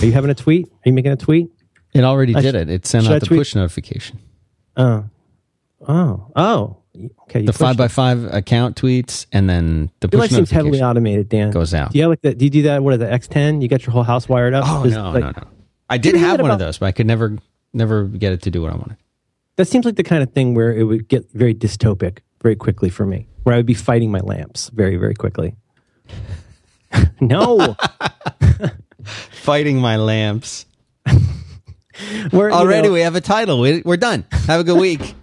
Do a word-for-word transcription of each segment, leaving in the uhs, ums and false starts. Are you having a tweet? Are you making a tweet? It already I did sh- it. It sent out the push notification. Oh. Oh. Oh. Okay. The five it. by five account tweets and then the push notification. Your life seems heavily automated, Dan. Goes out. Do you, like the, do you do that? What is the X ten? You got your whole house wired up? Oh, no, like, no, no. I did have one about, of those, but I could never never get it to do what I wanted. That seems like the kind of thing where it would get very dystopic very quickly for me, where I would be fighting my lamps very, very quickly. No. Fighting my lamps. We're, Already you know, we have a title. We, we're done. Have a good week.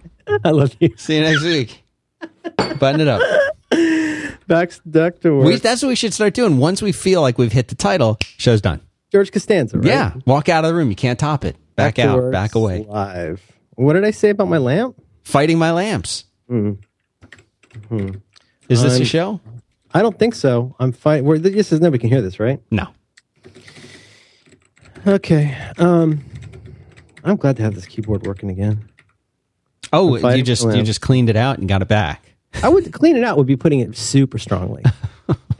I love you. See you next week. Button it up. Back, back to work. We, that's what we should start doing. Once we feel like we've hit the title, show's done. George Costanza, right? Yeah. Walk out of the room. You can't top it. Back, back out. Work, back away. Live. What did I say about my lamp? Fighting my lamps. Mm. Mm. Is this I'm, a show? I don't think so. I'm fine. We're, this is nobody can hear this, right? No. Okay. Um, I'm glad to have this keyboard working again. Oh, you just you just cleaned it out and got it back. I would clean it out would be putting it super strongly.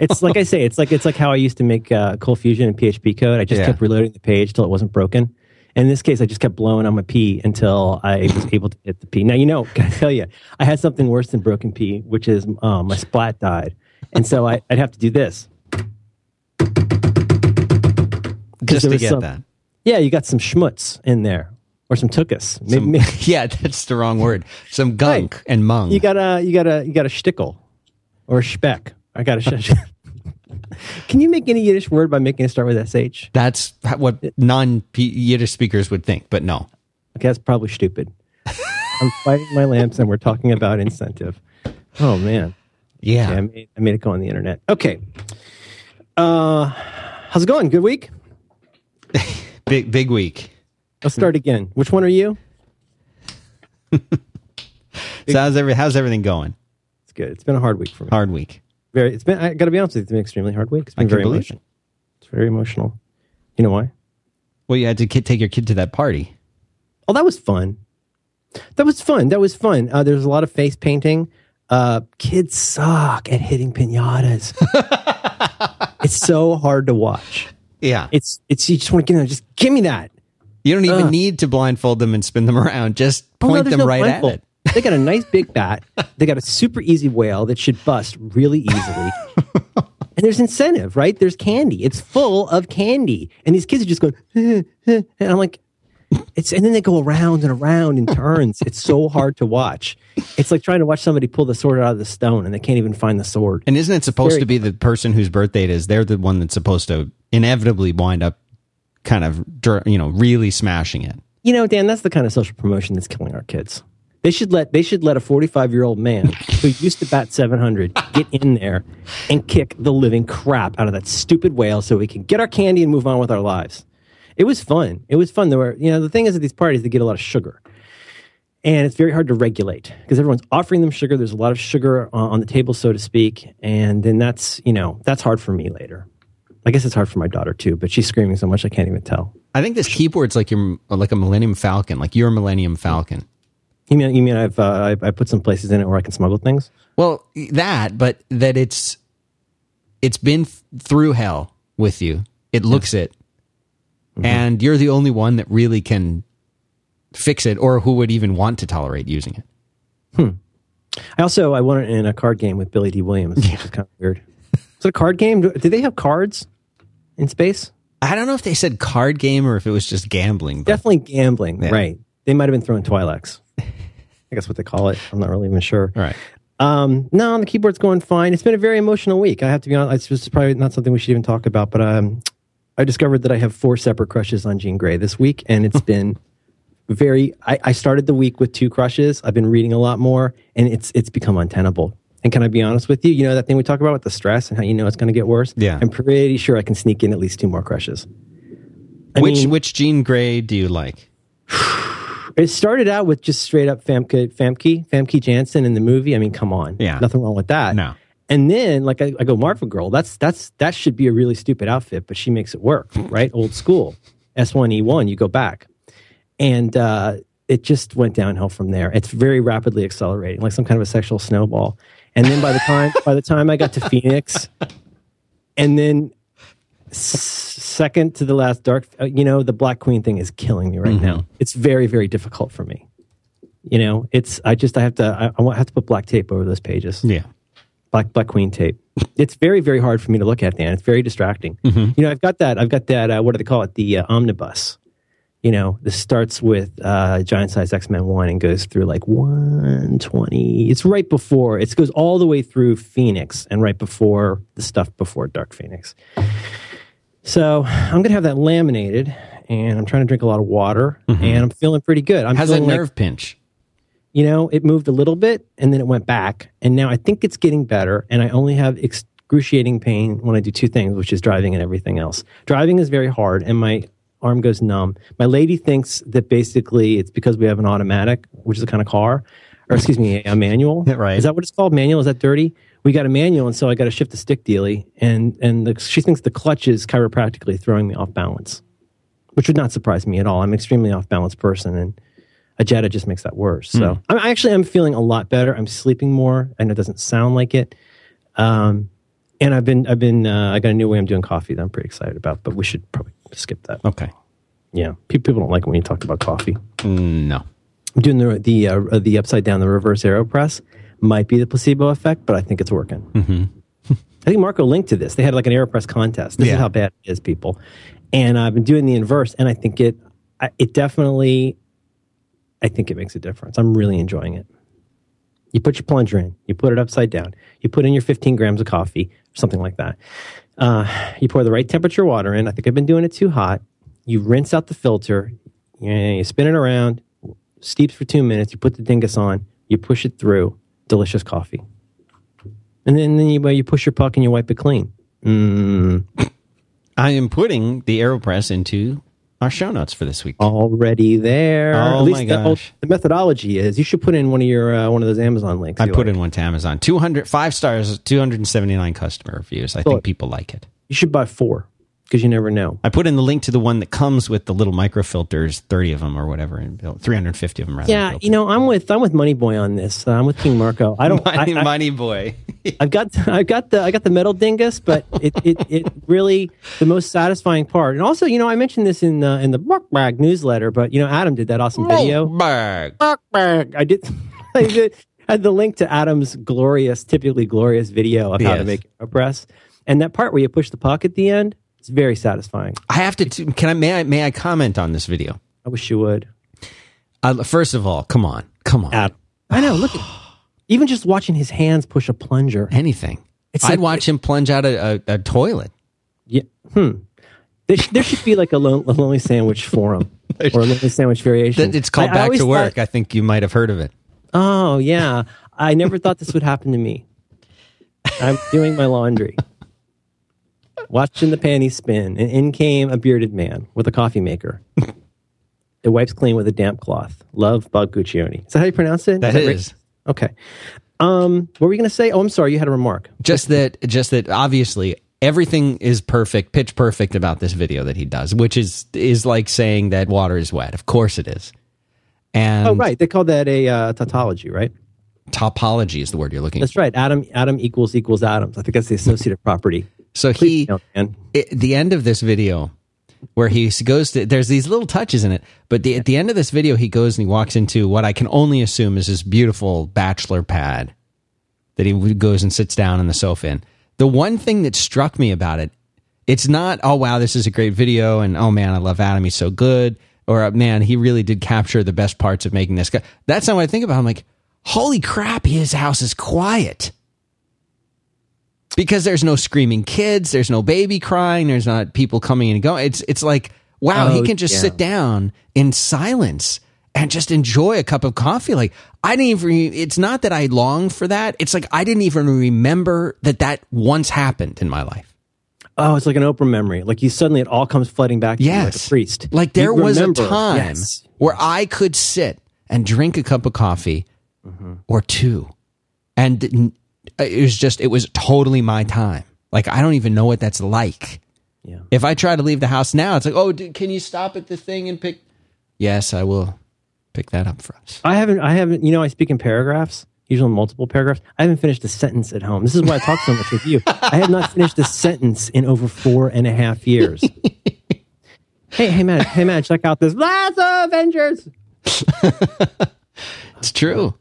It's like I say, it's like it's like how I used to make uh, Cold Fusion and P H P code. I just yeah. kept reloading the page till it wasn't broken. And in this case, I just kept blowing on my P until I was able to hit the P. Now, you know, can I tell you, I had something worse than broken P, which is um, my splat died. And so I, I'd have to do this. Just to get some, that. Yeah, you got some schmutz in there. Or some tuchus. Yeah, that's the wrong word. Some gunk right. and mung. You got a you got a you got a shtickle or a speck. I got a sh. Can you make any Yiddish word by making it start with S H? That's what non Yiddish speakers would think, but no. Okay, that's probably stupid. I'm fighting my lamps, and we're talking about incentive. Oh man. Yeah, okay, I, made, I made it go on the internet. Okay. Uh, how's it going? Good week. big big week. Let's start again. Which one are you? So how's, every, how's everything going? It's good. It's been a hard week for me. Hard week. Very. It's been. I got to be honest with you. It's been an extremely hard week. It's been I very emotional. It. It's very emotional. You know why? Well, you had to take your kid to that party. Oh, that was fun. That was fun. That was fun. Uh, There's a lot of face painting. Uh, kids suck at hitting piñatas. It's so hard to watch. Yeah. It's. It's. You just want to get in there. Just give me that. You don't even uh, need to blindfold them and spin them around. Just point oh no, them no right blindfold. At it. They got a nice big bat. They got a super easy whale that should bust really easily. And there's incentive, right? There's candy. It's full of candy. And these kids are just going, eh, eh, and I'm like, it's, and then they go around and around in turns. It's so hard to watch. It's like trying to watch somebody pull the sword out of the stone and they can't even find the sword. And isn't it supposed Very to be fun. The person whose birthday it is? They're the one that's supposed to inevitably wind up kind of, you know, really smashing it. You know, Dan, that's the kind of social promotion that's killing our kids. They should let they should let a forty-five-year-old man who used to bat seven hundred get in there and kick the living crap out of that stupid whale so we can get our candy and move on with our lives. It was fun. It was fun. There were, you know, the thing is at these parties, they get a lot of sugar. And it's very hard to regulate because everyone's offering them sugar. There's a lot of sugar on, on the table, so to speak. And then that's, you know, that's hard for me later. I guess it's hard for my daughter too, but she's screaming so much I can't even tell. I think this keyboard's like you're like a Millennium Falcon, like you're a Millennium Falcon. You mean you mean I've uh, I, I put some places in it where I can smuggle things? Well, that, but that it's it's been f- through hell with you. It looks yeah. it, mm-hmm. and you're the only one that really can fix it, or who would even want to tolerate using it. Hmm. I also I won it in a card game with Billy D. Williams, which yeah. is kind of weird. Is it a card game? Do, do they have cards? In space? I don't know if they said card game or if it was just gambling. But definitely gambling, yeah. right. They might have been throwing Twi'leks. I guess what they call it. I'm not really even sure. All right. Um, no, the keyboard's going fine. It's been a very emotional week. I have to be honest. It's probably not something we should even talk about, but um, I discovered that I have four separate crushes on Jean Grey this week, and it's been very... I, I started the week with two crushes. I've been reading a lot more, and it's it's become untenable. And can I be honest with you? You know that thing we talk about with the stress and how you know it's going to get worse? Yeah. I'm pretty sure I can sneak in at least two more crushes. I which mean, which Jean Grey do you like? It started out with just straight up Famke Famke, Famke Janssen in the movie. I mean, come on. Yeah. Nothing wrong with that. No. And then like I, I go, Marvel Girl, that's that's that should be a really stupid outfit, but she makes it work, right? Old school. S one E one, you go back. And uh, it just went downhill from there. It's very rapidly accelerating, like some kind of a sexual snowball. And then by the time by the time I got to Phoenix, and then second to the last dark, you know, the Black Queen thing is killing me right mm-hmm. now. It's very, very difficult for me. You know, it's, I just, I have to, I, I have to put black tape over those pages. Yeah. Black, Black Queen tape. It's very, very hard for me to look at, Dan. It's very distracting. Mm-hmm. You know, I've got that, I've got that, uh, what do they call it? The uh, omnibus. You know, this starts with uh, Giant Size X-Men one and goes through like one twenty. It's right before, it goes all the way through Phoenix and right before the stuff before Dark Phoenix. So I'm going to have that laminated, and I'm trying to drink a lot of water, mm-hmm. and I'm feeling pretty good. I'm How's that nerve like, pinch? You know, it moved a little bit, and then it went back, and now I think it's getting better, and I only have excruciating pain when I do two things, which is driving and everything else. Driving is very hard, and my arm goes numb. My lady thinks that basically it's because we have an automatic, which is a kind of car, or excuse me, a manual. Right. Is that what it's called? Manual? Is that dirty? We got a manual, and so I got to shift the stick dealy, and, and the, she thinks the clutch is chiropractically throwing me off balance, which would not surprise me at all. I'm an extremely off-balance person, and a Jetta just makes that worse. So mm. I'm actually, I'm feeling a lot better. I'm sleeping more. I know it doesn't sound like it. Um, and I've been, I've been, uh, I got a new way I'm doing coffee that I'm pretty excited about, but we should probably skip that. Okay. Yeah. People don't like it when you talk about coffee. Mm, no. I'm doing the, the, uh, the upside down, the reverse AeroPress. Might be the placebo effect, but I think it's working. Mm-hmm. I think Marco linked to this. They had like an AeroPress contest. This yeah. is how bad it is, people. And I've been doing the inverse, and I think it, it definitely, I think it makes a difference. I'm really enjoying it. You put your plunger in. You put it upside down. You put in your fifteen grams of coffee, something like that. Uh, you pour the right temperature water in. I think I've been doing it too hot. You rinse out the filter. You spin it around. Steeps for two minutes. You put the dingus on. You push it through. Delicious coffee. And then, then you, you push your puck and you wipe it clean. Mm. I am putting the AeroPress into our show notes for this week. Already there. Oh, at least my gosh. The, the methodology is you should put in one of your uh, one of those Amazon links. I put like. in one to Amazon. two hundred, five stars, two hundred seventy-nine customer reviews. I so think people like it. You should buy four because you never know. I put in the link to the one that comes with the little micro filters, thirty of them or whatever, and three hundred fifty of them. Rather yeah, you know, I'm with I'm with Money Boy on this. Uh, I'm with King Marco. I don't Money, I, Money I, Boy. I've got I got the I got the metal dingus, but it, it, it really the most satisfying part. And also, you know, I mentioned this in the in the Bulk Bag newsletter, but you know, Adam did that awesome Bulk video. Bag. Bulk Bag. I did. I did. I had the link to Adam's glorious, typically glorious video of yes. how to make a press, and that part where you push the puck at the end. It's very satisfying. I have to. T- can I? May I? May I comment on this video? I wish you would. Uh, first of all, come on, come on. Adam. I know. Look, at, even just watching his hands push a plunger, anything. It's I'd like, watch it, him plunge out a, a, a toilet. Yeah. Hmm. There, there should be like a, lo- a lonely sandwich forum or a lonely sandwich variation. It's called I, Back I to Work. Thought, I think you might have heard of it. Oh yeah, I never thought this would happen to me. I'm doing my laundry. Watching the panties spin, and in came a bearded man with a coffee maker. It wipes clean with a damp cloth. Love, Bob Guccione. Is that how you pronounce it? That is. That is. Right? Okay. Um, what were you going to say? Oh, I'm sorry. You had a remark. Just that, just that obviously everything is perfect, pitch perfect about this video that he does, which is is like saying that water is wet. Of course it is. And oh, right. They call that a uh, tautology, right? Topology is the word you're looking that's at. That's right. Adam, Adam equals equals atoms. I think that's the associative property. So he, it, the end of this video where he goes to, there's these little touches in it, but the, at the end of this video, he goes and he walks into what I can only assume is this beautiful bachelor pad that he goes and sits down on the sofa in. The one thing that struck me about it, it's not, oh, wow, this is a great video, and oh, man, I love Adam, he's so good, or man, he really did capture the best parts of making this guy. That's not what I think about. I'm like, holy crap, his house is quiet. Because there's no screaming kids, there's no baby crying, there's not people coming and going. It's it's like, wow, oh, he can just yeah. sit down in silence and just enjoy a cup of coffee. Like, I didn't even, it's not that I long for that. It's like, I didn't even remember that that once happened in my life. Oh, it's like an Oprah memory. Like you suddenly, it all comes flooding back to yes. you like a priest. Like there you was remember. a time yes. where I could sit and drink a cup of coffee mm-hmm. or two and it was just, it was totally my time. Like, I don't even know what that's like. Yeah. If I try to leave the house now, it's like, oh, dude, can you stop at the thing and pick? Yes, I will pick that up for us. I haven't, I haven't, you know, I speak in paragraphs. usually multiple paragraphs. I haven't finished a sentence at home. This is why I talk so much with you. I have not finished a sentence in over four and a half years. Hey, hey, man, hey, man, check out this Last Avengers. It's true.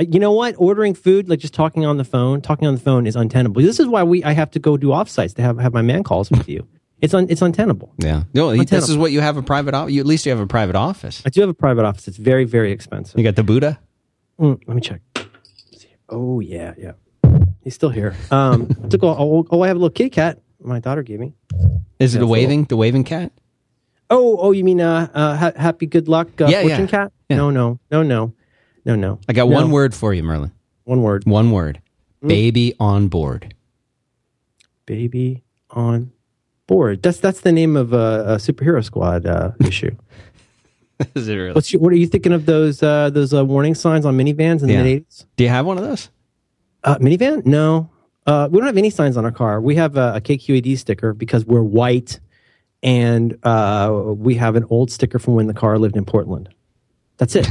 You know what? Ordering food, like just talking on the phone, talking on the phone is untenable. This is why we I have to go do offsites to have, have my man calls with you. It's un, it's untenable. Yeah. No, untenable. This is what you have a private office. At least you have a private office. I do have a private office. It's very, very expensive. You got the Buddha? Mm, let me check. Oh, yeah, yeah. He's still here. Um, took a, oh, oh, I have a little kitty cat my daughter gave me. Is yeah, it a waving, little... the waving cat? Oh, oh, you mean uh, uh, happy, good luck, uh, yeah, fortune yeah. cat? Yeah. No, no, no, no. No, no. I got no. one word for you, Merlin. One word. One word. Mm. Baby on board. Baby on board. That's that's the name of a, a superhero squad uh, issue. Is it really? What's your, what are you thinking of those uh, those uh, warning signs on minivans in yeah. the mid eighties? Do you have one of those? Uh, minivan? No. Uh, we don't have any signs on our car. We have a, a K Q E D sticker because we're white, and uh, we have an old sticker from when the car lived in Portland. That's it.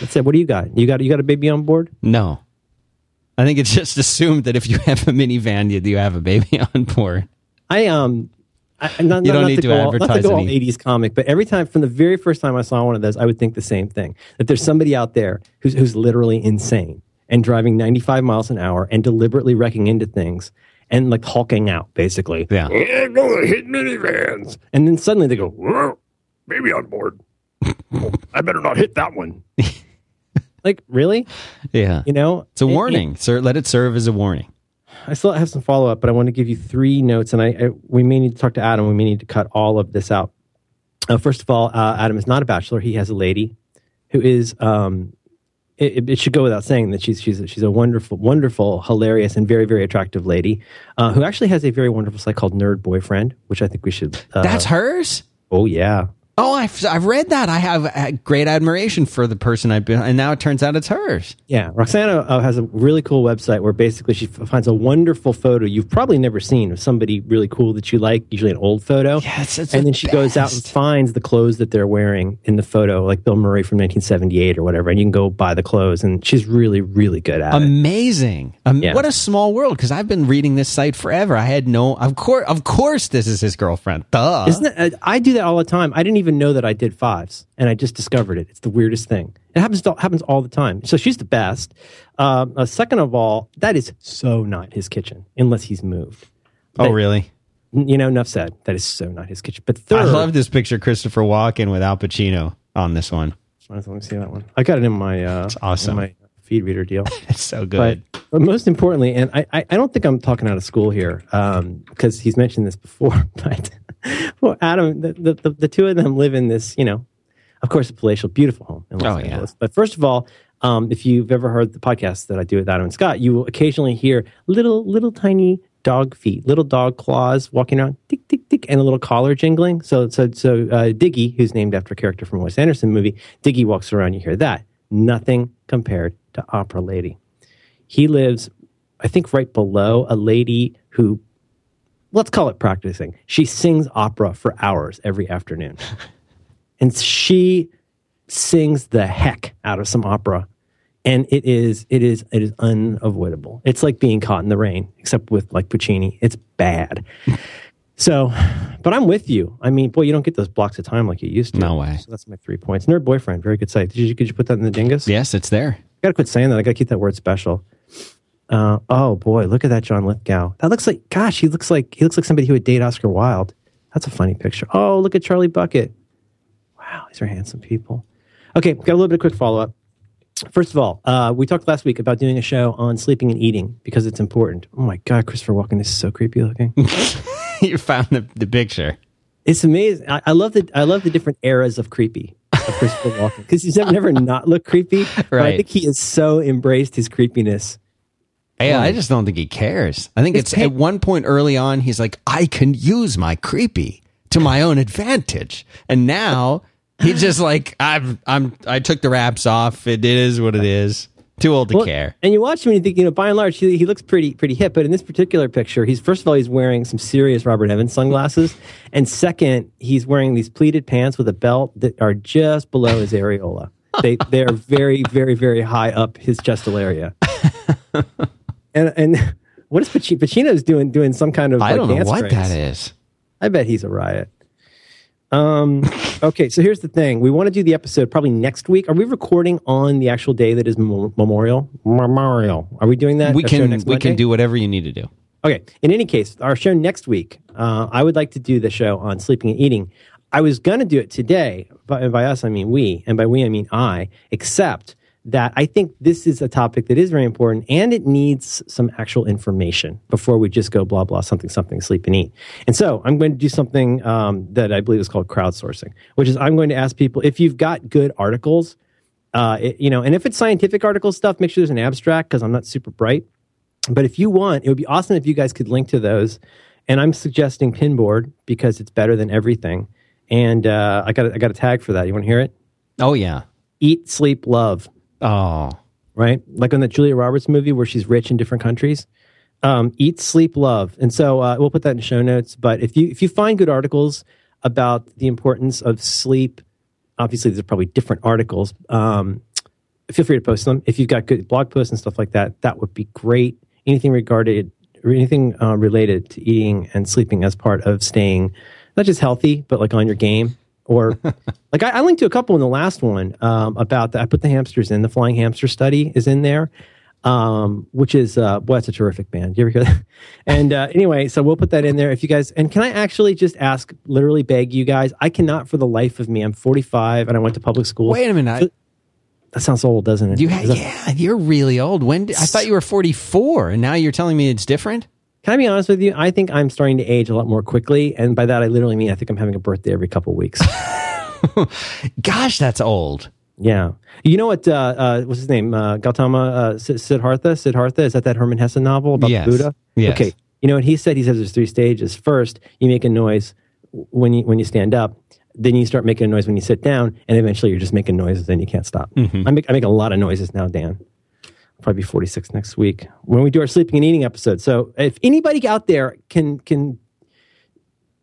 That's it. What do you got? You got you got a baby on board? No. I think it's just assumed that if you have a minivan, you you have a baby on board. I um, I, not, you don't not, need not to, to advertise. All, not to go all eighties comic, but every time, from the very first time I saw one of those, I would think the same thing: that there's somebody out there who's who's literally insane and driving ninety-five miles an hour and deliberately wrecking into things and like hulking out, basically. Yeah. I'm gonna hit minivans, and then suddenly they go, "Baby on board." I better not hit that one. Like, really? Yeah. You know? It's a warning. It, it, Sir, let it serve as a warning. I still have some follow-up, but I want to give you three notes, and I, I we may need to talk to Adam. We may need to cut all of this out. Uh, first of all, uh, Adam is not a bachelor. He has a lady who is, um, it, it should go without saying that she's she's she's a wonderful, wonderful, hilarious, and very, very attractive lady uh, who actually has a very wonderful site called Nerd Boyfriend, which I think we should... Uh, That's hers? Oh, yeah. Oh, I've, I've read that. I have great admiration for the person I've been, and now it turns out it's hers. Yeah. Roxana uh, has a really cool website where basically she f- finds a wonderful photo you've probably never seen of somebody really cool that you like, usually an old photo. Yes, it's And the then she best. goes out and finds the clothes that they're wearing in the photo, like Bill Murray from nineteen seventy-eight or whatever, and you can go buy the clothes, and she's really, really good at Amazing. it. Amazing. Yeah. What a small world, because I've been reading this site forever. I had no, of course, of course this is his girlfriend. Duh. Isn't it, I, I do that all the time. I didn't even even know that I did fives, and I just discovered it. It's the weirdest thing. It happens to, happens all the time. So she's the best. Um, uh, second of all, that is so not his kitchen, unless he's moved. Oh, that, really? You know, enough said. That is so not his kitchen. But third, I love this picture, Christopher Walken with Al Pacino on this one. Let me see that one. I got it in my, uh, it's awesome. In my feed reader deal. It's so good. But, but most importantly, and I, I, I don't think I'm talking out of school here, um, because he's mentioned this before, but... Well, Adam, the, the the two of them live in this, you know, of course, a palatial, beautiful home in Los oh, Angeles. Yeah. But first of all, um, if you've ever heard the podcast that I do with Adam and Scott, you will occasionally hear little, little tiny dog feet, little dog claws walking around, tick, tick, tick, and a little collar jingling. So, so, so uh, Diggy, who's named after a character from a Wes Anderson movie, Diggy walks around, you hear that. Nothing compared to Opera Lady. He lives, I think, right below a lady who... Let's call it practicing. She sings opera for hours every afternoon. And she sings the heck out of some opera. And it is it is it is unavoidable. It's like being caught in the rain, except with like Puccini. It's bad. So, but I'm with you. I mean, boy, you don't get those blocks of time like you used to. No way. So that's my three points. Nerd Boyfriend, very good site. Did you, did you put that in the dingus? Yes, it's there. I gotta quit saying that. I gotta keep that word special. Uh, oh boy, look at that John Lithgow. That looks like, gosh, he looks like he looks like somebody who would date Oscar Wilde. That's a funny picture. Oh, look at Charlie Bucket. Wow, these are handsome people. Okay, got a little bit of quick follow-up. First of all, uh, we talked last week about doing a show on sleeping and eating because it's important. Oh my God, Christopher Walken is so creepy looking. You found the, the picture. It's amazing. I, I love the I love the different eras of creepy. Of Christopher Walken, because he's never not looked creepy. Right. I think he has so embraced his creepiness. Yeah, I just don't think he cares. I think it's, it's at one point early on, he's like, I can use my creepy to my own advantage. And now he's just like, I'm, I'm, I took the wraps off. It is what it is. Too old to well, care. And you watch him and you think, you know, by and large, he, he looks pretty, pretty hip. But in this particular picture, he's first of all, he's wearing some serious Robert Evans sunglasses. And second, he's wearing these pleated pants with a belt that are just below his areola. They they are very, very, very high up his gestal area. and and what is Pacino? Pacino's doing doing some kind of I like, don't know dance what drinks. That is. I bet he's a riot. Um. Okay, so here's the thing. We want to do the episode probably next week. Are we recording on the actual day that is mem- Memorial? Memorial. Are we doing that? We can. Next we Monday? Can do whatever you need to do. Okay. In any case, our show next week. Uh, I would like to do the show on sleeping and eating. I was going to do it today, but and by us I mean we, and by we I mean I. Except that I think this is a topic that is very important, and it needs some actual information before we just go blah, blah, something, something, sleep and eat. And so I'm going to do something um, that I believe is called crowdsourcing, which is I'm going to ask people, if you've got good articles, uh, it, you know, and if it's scientific article stuff, make sure there's an abstract because I'm not super bright. But if you want, it would be awesome if you guys could link to those. And I'm suggesting Pinboard because it's better than everything. And uh, I got a, I got a tag for that. You want to hear it? Oh, yeah. Eat, sleep, love. Oh, right. Like on that Julia Roberts movie where she's rich in different countries. Um, eat, sleep, love. And so uh, we'll put that in show notes. But if you if you find good articles about the importance of sleep, obviously there's probably different articles. Um, feel free to post them. If you've got good blog posts and stuff like that, that would be great. Anything regarded or anything uh, related to eating and sleeping as part of staying not just healthy, but like on your game. Or, like, I, I linked to a couple in the last one um, about that. I put the hamsters in. The Flying Hamster Study is in there, um, which is, uh, boy, that's a terrific band. You ever hear that? And uh, anyway, so we'll put that in there if you guys. And can I actually just ask, literally beg you guys? I cannot for the life of me. I'm forty-five and I went to public school. Wait a minute. So, that sounds old, doesn't it? You ha- that, yeah, you're really old. When did, I thought you were forty-four and now you're telling me it's different? Can I be honest with you? I think I'm starting to age a lot more quickly. And by that, I literally mean I think I'm having a birthday every couple of weeks. Gosh, that's old. Yeah. You know what, uh, uh, what's his name? Uh, Gautama uh, Siddhartha? Siddhartha? Is that that Herman Hesse novel about yes. the Buddha? Yes. Okay. You know what he said? He says there's three stages. First, you make a noise when you when you stand up. Then you start making a noise when you sit down. And eventually you're just making noises and you can't stop. Mm-hmm. I make, I make a lot of noises now, Dan. Probably forty-six next week when we do our sleeping and eating episode. So if anybody out there can can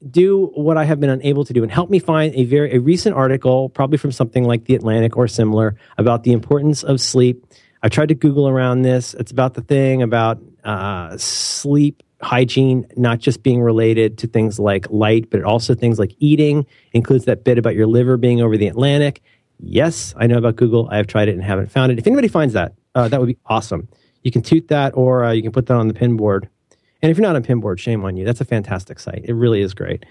do what I have been unable to do and help me find a very a recent article, probably from something like The Atlantic or similar, about the importance of sleep. I tried to Google around this. It's about the thing about uh, sleep hygiene, not just being related to things like light, but also things like eating. It includes that bit about your liver being over the Atlantic. Yes, I know about Google. I have tried it and haven't found it. If anybody finds that, Uh, that would be awesome. You can toot that, or uh, you can put that on the Pinboard. And if you're not on Pinboard, shame on you. That's a fantastic site. It really is great.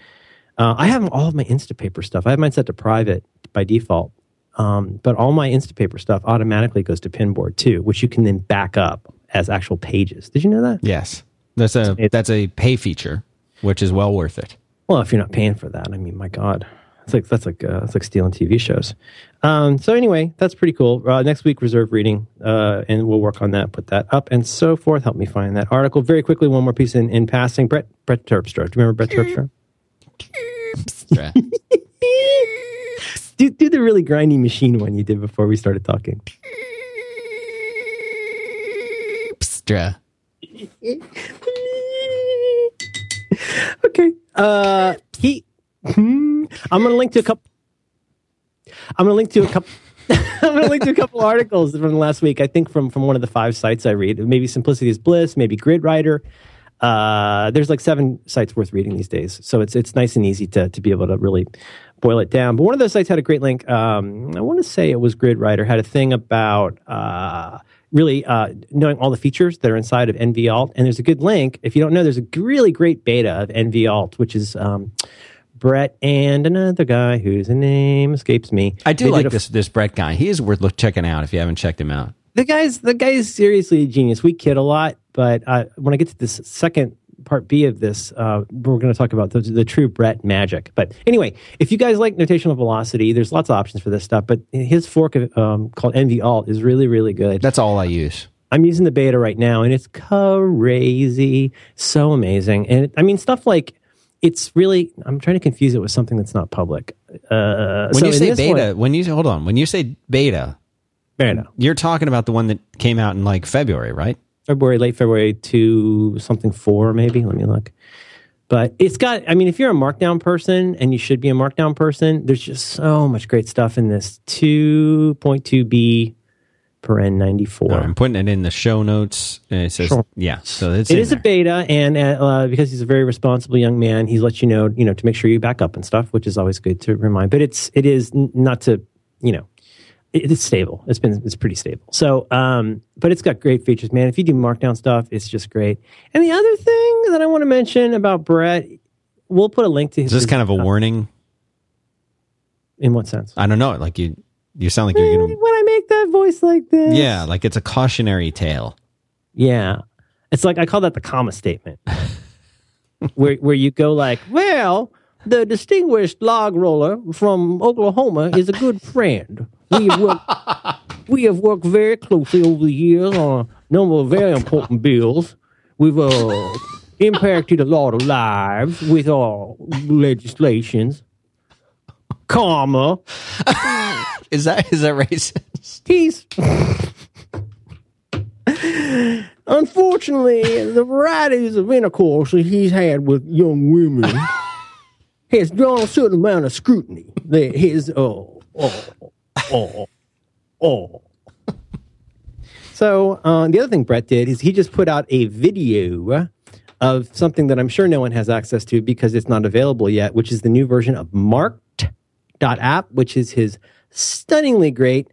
Uh, I have all of my Instapaper stuff. I have mine set to private by default. Um, but all my Instapaper stuff automatically goes to Pinboard too, which you can then back up as actual pages. Did you know that? Yes. That's a that's a pay feature, which is well worth it. Well, if you're not paying for that, I mean, my God. It's like that's like uh, it's like stealing T V shows. Um, so anyway, that's pretty cool. Uh, next week, reserve reading, uh, and we'll work on that, put that up, and so forth. Help me find that article very quickly. One more piece in, in passing. Brett Brett Terpstra. Do you remember Brett Terpstra? Terpstra. do do the really grindy machine one you did before we started talking. Terpstra. Okay. Uh, he. Hmm. I'm gonna link to a couple. I'm gonna link to a couple. I'm gonna link to a couple articles from the last week. I think from from one of the five sites I read. Maybe Simplicity is Bliss. Maybe Gridwriter. Uh, there's like seven sites worth reading these days. So it's it's nice and easy to to be able to really boil it down. But one of those sites had a great link. Um, I want to say it was Gridwriter. Had a thing about uh, really uh, knowing all the features that are inside of NvAlt. And there's a good link. If you don't know, there's a really great beta of NvAlt, which is. Um, Brett and another guy whose name escapes me. I do they like a, this this Brett guy. He is worth checking out if you haven't checked him out. The guy's the guy is seriously a genius. We kid a lot, but uh, when I get to this second part B of this, uh, we're going to talk about the, the true Brett magic. But anyway, if you guys like notational velocity, there's lots of options for this stuff. But his fork of, um, called NvAlt is really really good. That's all I use. I'm using the beta right now, and it's crazy, so amazing. And it, I mean stuff like. It's really, I'm trying to confuse it with something that's not public. Uh, when so you say beta, one, when you hold on, when you say beta, beta, you're talking about the one that came out in like February, right? February, late February to something four, maybe. Let me look. But it's got, I mean, if you're a Markdown person, and you should be a Markdown person, there's just so much great stuff in this two point two B paren ninety-four. Oh, I'm putting it in the show notes. And it says, sure. Yeah. So it's it is there. A beta, and uh, because he's a very responsible young man, he lets you know, you know, to make sure you back up and stuff, which is always good to remind. But it's, it is not to, you know, it's stable. It's been, it's pretty stable. So, um, but it's got great features, man. If you do Markdown stuff, it's just great. And the other thing that I want to mention about Brett, we'll put a link to his. Is this kind of a stuff. warning? In what sense? I don't know. Like you, you sound like you're going to. When I make that voice like this. Yeah. Like it's a cautionary tale. Yeah. It's like, I call that the comma statement where, where you go like, well, the distinguished log roller from Oklahoma is a good friend. We have worked, we have worked very closely over the years on a number of very important bills. We've uh, impacted a lot of lives with our legislations. Karma. Is that is that racist? He's... Unfortunately, the varieties of intercourse that he's had with young women has drawn a certain amount of scrutiny that his... Uh, uh, Oh, oh. So uh, the other thing Brett did is he just put out a video of something that I'm sure no one has access to because it's not available yet, which is the new version of Marked dot app, which is his stunningly great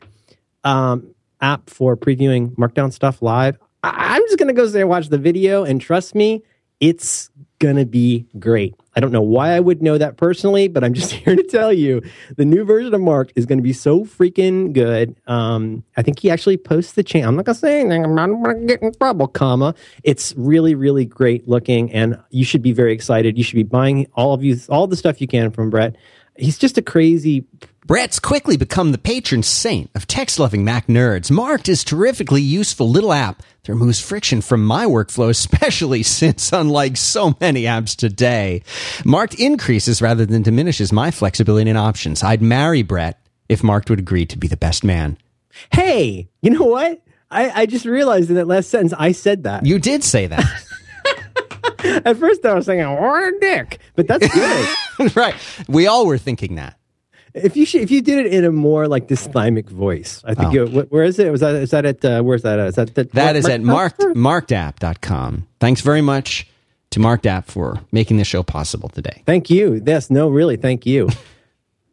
um, app for previewing Markdown stuff live. I- I'm just going to go there and watch the video, and trust me, it's going to be great. I don't know why I would know that personally, but I'm just here to tell you the new version of Marked is going to be so freaking good. Um, I think he actually posts the channel. I'm not going to say anything. I'm not going to get in trouble, comma. It's really, really great looking, and you should be very excited. You should be buying all of you, all the stuff you can from Brett. He's just a crazy... Brett's quickly become the patron saint of text-loving Mac nerds. Marked is terrifically useful little app that removes friction from my workflow, especially since, unlike so many apps today, Marked increases rather than diminishes my flexibility and options. I'd marry Brett if Marked would agree to be the best man. Hey, you know what? I, I just realized in that last sentence I said that. You did say that. At first I was thinking, what a dick, but that's good. Right. We all were thinking that. If you should, if you did it in a more like dysthymic voice, I think. Oh. It, where is it? Was that is that at uh, where's that at? Is that that, that is at marked marked app dot com. Thanks very much to Marked App for making this show possible today. Thank you. Yes, no, really, thank you.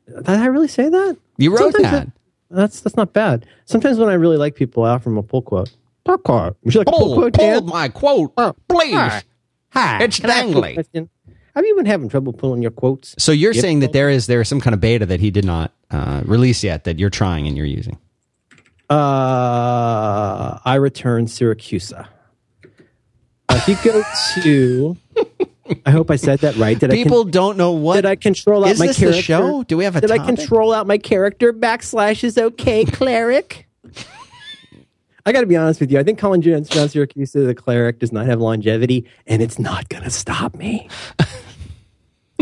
Did I really say that? You wrote Sometimes that. It, that's that's not bad. Sometimes when I really like people, I offer them a pull quote. Pull quote. Would you like pull, a pull quote? Pull Dan? My quote, uh, please. Hi, hi. It's dangly. Have you been having trouble pulling your quotes? So you're yep. saying that there is there is some kind of beta that he did not uh, release yet that you're trying and you're using? Uh, I return Syracusa. Uh, if you go to... I hope I said that right. Did People I con- don't know what... Did I control out my character? Is this the show? Do we have a Did topic? I control out my character? Backslash is okay, cleric? I got to be honest with you. I think Colin Jones, John Syracusa, the cleric, does not have longevity, and it's not going to stop me.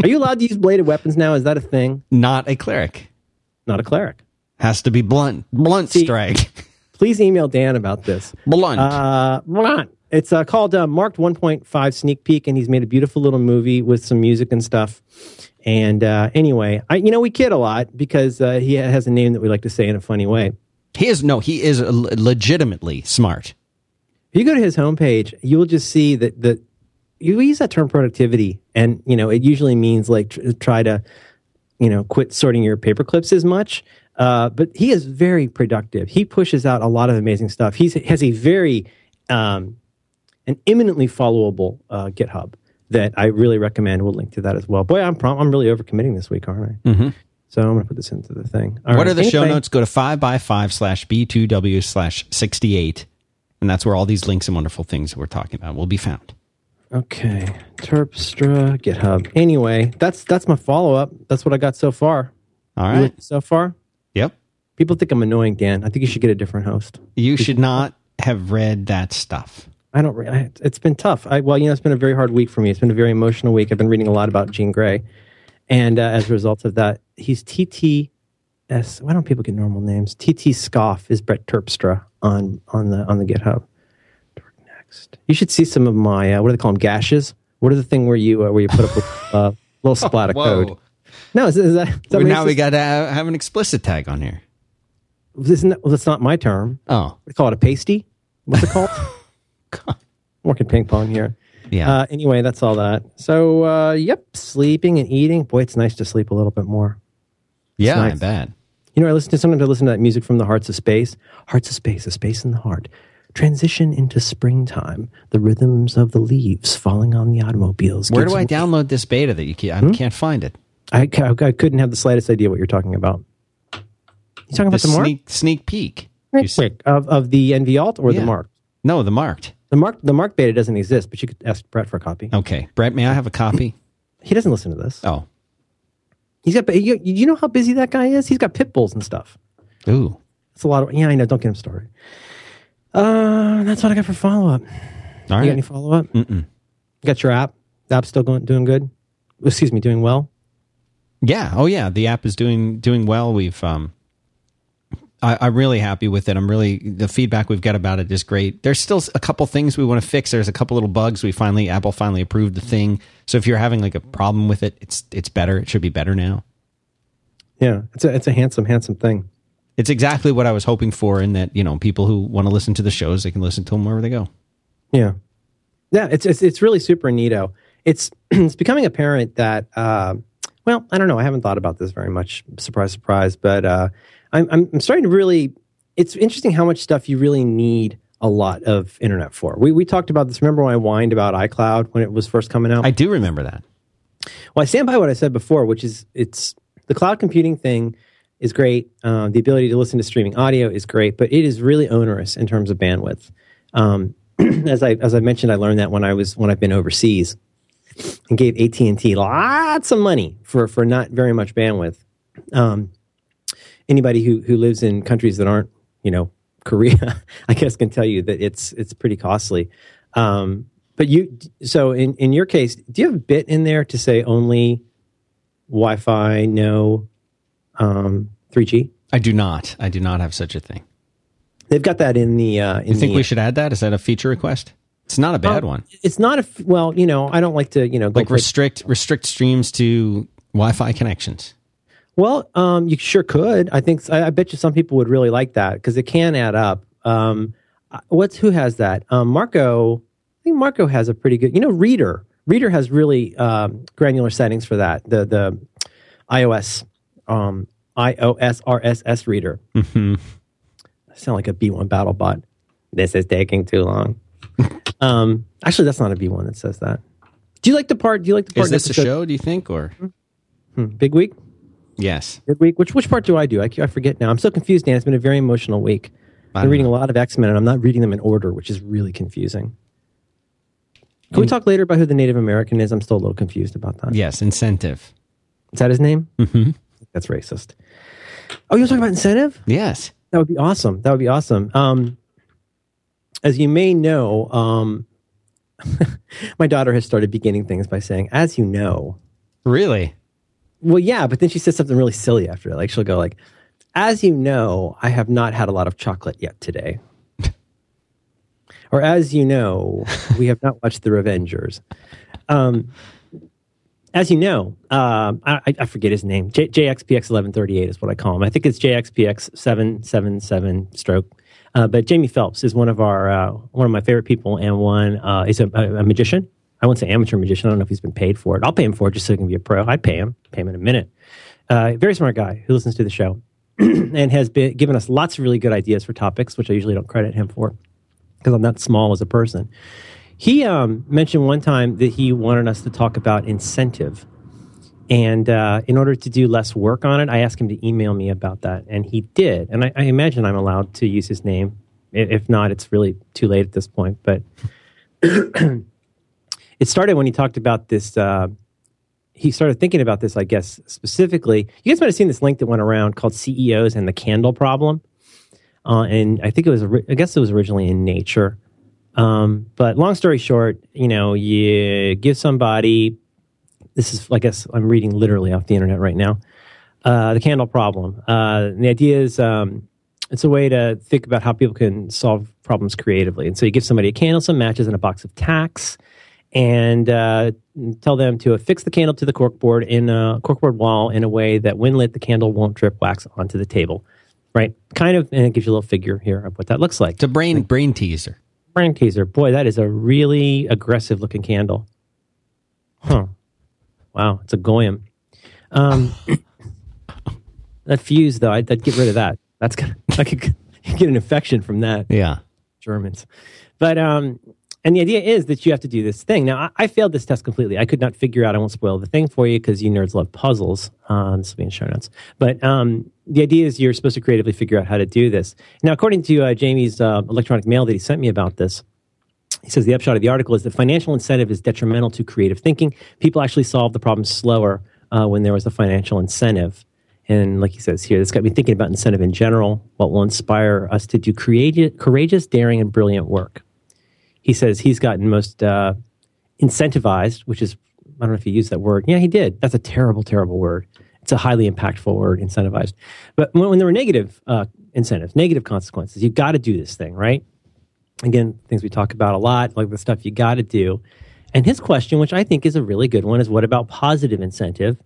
Are you allowed to use bladed weapons now? Is that a thing? Not a cleric. Not a cleric. Has to be blunt. Blunt See, strike. Please email Dan about this. Blunt. Uh, blunt. It's uh, called uh, Marked one point five Sneak Peek, and he's made a beautiful little movie with some music and stuff. And uh, anyway, I, you know, we kid a lot because uh, he has a name that we like to say in a funny way. He is, no, he is legitimately smart. If you go to his homepage, you will just see that, that you use that term productivity, and, you know, it usually means, like, try to, you know, quit sorting your paper clips as much, uh, but he is very productive. He pushes out a lot of amazing stuff. He has a very, um, an eminently followable uh, GitHub that I really recommend. We'll link to that as well. Boy, I'm prom- I'm really overcommitting this week, aren't I? Mm-hmm. So I'm going to put this into the thing. All what right. are the anyway. show notes? Go to five by five slash B two W slash sixty-eight. And that's where all these links and wonderful things we're talking about will be found. Okay. Terpstra, GitHub. Anyway, that's that's my follow-up. That's what I got so far. All right. So far? Yep. People think I'm annoying, Dan. I think you should get a different host. You should not have read that stuff. I don't I, It's been tough. I, well, you know, it's been a very hard week for me. It's been a very emotional week. I've been reading a lot about Jean Grey. And uh, as a result of that, he's T T S. Why don't people get normal names? T T Scoff is Brett Terpstra on on the on the GitHub. Next, you should see some of my uh, what do they call them? Gashes. What is the thing where you uh, where you put up a uh, little splat of Whoa. code? No, is, is that, is that well, now we got to have an explicit tag on here. Isn't that, well, that's not my term. Oh, we call it a pasty. What's it called? God. Working ping pong here. Yeah. Uh, anyway, that's all that. So, uh, yep, sleeping and eating. Boy, it's nice to sleep a little bit more. It's yeah, nice. I bet. You know, I listen to sometimes I listen to that music from the Hearts of Space. Hearts of Space, a space in the heart. Transition into springtime. The rhythms of the leaves falling on the automobiles. Where do I download this beta that you can't? I hmm? can't find it. I, I, I couldn't have the slightest idea what you're talking about. You talking about the, the Marked? Sneak, sneak peek. Right, quick, of, of the NvAlt or yeah. the Marked? No, the Marked. The Marked the Marked beta doesn't exist, but you could ask Brett for a copy. Okay. Brett, may I have a copy? He doesn't listen to this. Oh. He's got, you, you know how busy that guy is? He's got pit bulls and stuff. Ooh. That's a lot of, yeah, I know. Don't get him started. Uh, that's what I got for follow-up. All you right. got any follow-up? Mm-mm. You got your app? The app's still going, doing good? Excuse me, doing well? Yeah. Oh, yeah. The app is doing doing well. We've, um, I, I'm really happy with it. I'm really, the feedback we've got about it is great. There's still a couple things we want to fix. There's a couple little bugs. We finally, Apple finally approved the thing. So if you're having like a problem with it, it's it's better. It should be better now. Yeah. It's a, it's a handsome, handsome thing. It's exactly what I was hoping for in that, you know, people who want to listen to the shows, they can listen to them wherever they go. Yeah. Yeah. It's, it's, it's really super neato. It's, it's becoming apparent that, uh, well, I don't know. I haven't thought about this very much. Surprise, surprise. But uh, I'm, I'm starting to really, it's interesting how much stuff you really need a lot of internet for. We we talked about this. Remember when I whined about iCloud when it was first coming out? I do remember that. Well, I stand by what I said before, which is it's the cloud computing thing is great. Uh, the ability to listen to streaming audio is great, but it is really onerous in terms of bandwidth. Um, as I as I mentioned, I learned that when I was when I've been overseas. And gave A T and T lots of money for, for not very much bandwidth. Um, anybody who, who lives in countries that aren't, you know, Korea, I guess can tell you that it's it's pretty costly. Um, but you, so in, in your case, do you have a bit in there to say only Wi-Fi, no um, three G? I do not. I do not have such a thing. They've got that in the. Uh, in you think the, we should add that? Is that a feature request? It's not a bad um, one. It's not a well, you know. I don't like to, you know, go like restrict it. restrict streams to Wi-Fi connections. Well, um, you sure could. I think I, I bet you some people would really like that because it can add up. Um, what's who has that? Um, Marco, I think Marco has a pretty good. You know, Reader Reader has really um, granular settings for that. The the iOS um, iOS R S S Reader. Mm-hmm. I sound like a B one BattleBot. This is taking too long. Um, actually, that's not a B one that says that. Do you like the part? Do you like the part? Is this a show? Do you think or hmm. big week? Yes, big week. Which which part do I do? I, I forget now. I'm so confused, Dan. It's been a very emotional week. I'm reading know. a lot of X Men, and I'm not reading them in order, which is really confusing. Can In- we talk later about who the Native American is? I'm still a little confused about that. Yes, Incentive. Is that his name? Mm-hmm. That's racist. Oh, you were talking about Incentive? Yes, that would be awesome. That would be awesome. Um. As you may know, um, my daughter has started beginning things by saying, as you know. Really? Well, yeah, but then she says something really silly after it. Like, she'll go like, as you know, I have not had a lot of chocolate yet today. Or as you know, we have not watched The Revengers. Um, as you know, um, I, I forget his name. J- J X P X eleven thirty-eight is what I call him. I think it's J X P X seven seven seven stroke. Uh, but Jamie Phelps is one of our uh, one of my favorite people, and one uh, is a, a magician. I won't say amateur magician. I don't know if he's been paid for it. I'll pay him for it just so he can be a pro. I pay him. Pay him in a minute. Uh, very smart guy who listens to the show and has been given us lots of really good ideas for topics, which I usually don't credit him for because I'm not small as a person. He um, mentioned one time that he wanted us to talk about Incentive. And uh, in order to do less work on it, I asked him to email me about that, and he did. And I, I imagine I'm allowed to use his name. If not, it's really too late at this point. But it started when he talked about this. Uh, he started thinking about this, I guess, specifically. You guys might have seen this link that went around called C E Os and the Candle Problem. Uh, and I think it was, I guess it was originally in Nature. Um, but long story short, you know, you give somebody... This is, I guess, I'm reading literally off the internet right now. Uh, the Candle Problem. Uh, the idea is um, it's a way to think about how people can solve problems creatively. And so you give somebody a candle, some matches, and a box of tacks, and uh, tell them to affix the candle to the corkboard in a corkboard wall in a way that when lit, the candle won't drip wax onto the table, right? Kind of, and it gives you a little figure here of what that looks like. It's a brain like, brain teaser. Brain teaser. Boy, that is a really aggressive looking candle. Huh. Wow, it's a goyim. Um, that fuse, though, I'd, I'd get rid of that. That's gonna, I could get an infection from that. Yeah. Germans. But, um... and the idea is that you have to do this thing. Now, I, I failed this test completely. I could not figure out, I won't spoil the thing for you because you nerds love puzzles. Uh, this will be in show notes. But um, the idea is you're supposed to creatively figure out how to do this. Now, according to uh, Jamie's uh, electronic mail that he sent me about this, he says the upshot of the article is that financial incentive is detrimental to creative thinking. People actually solve the problem slower uh, when there was a financial incentive. And like he says here, this got me thinking about incentive in general, what will inspire us to do creative, courageous, daring, and brilliant work. He says he's gotten most uh, incentivized, which is, I don't know if he used that word. Yeah, he did. That's a terrible, terrible word. It's a highly impactful word, incentivized. But when, when there were negative uh, incentives, negative consequences, you've got to do this thing, right? Again, things we talk about a lot, like the stuff you got to do. And his question, which I think is a really good one, is what about positive incentive?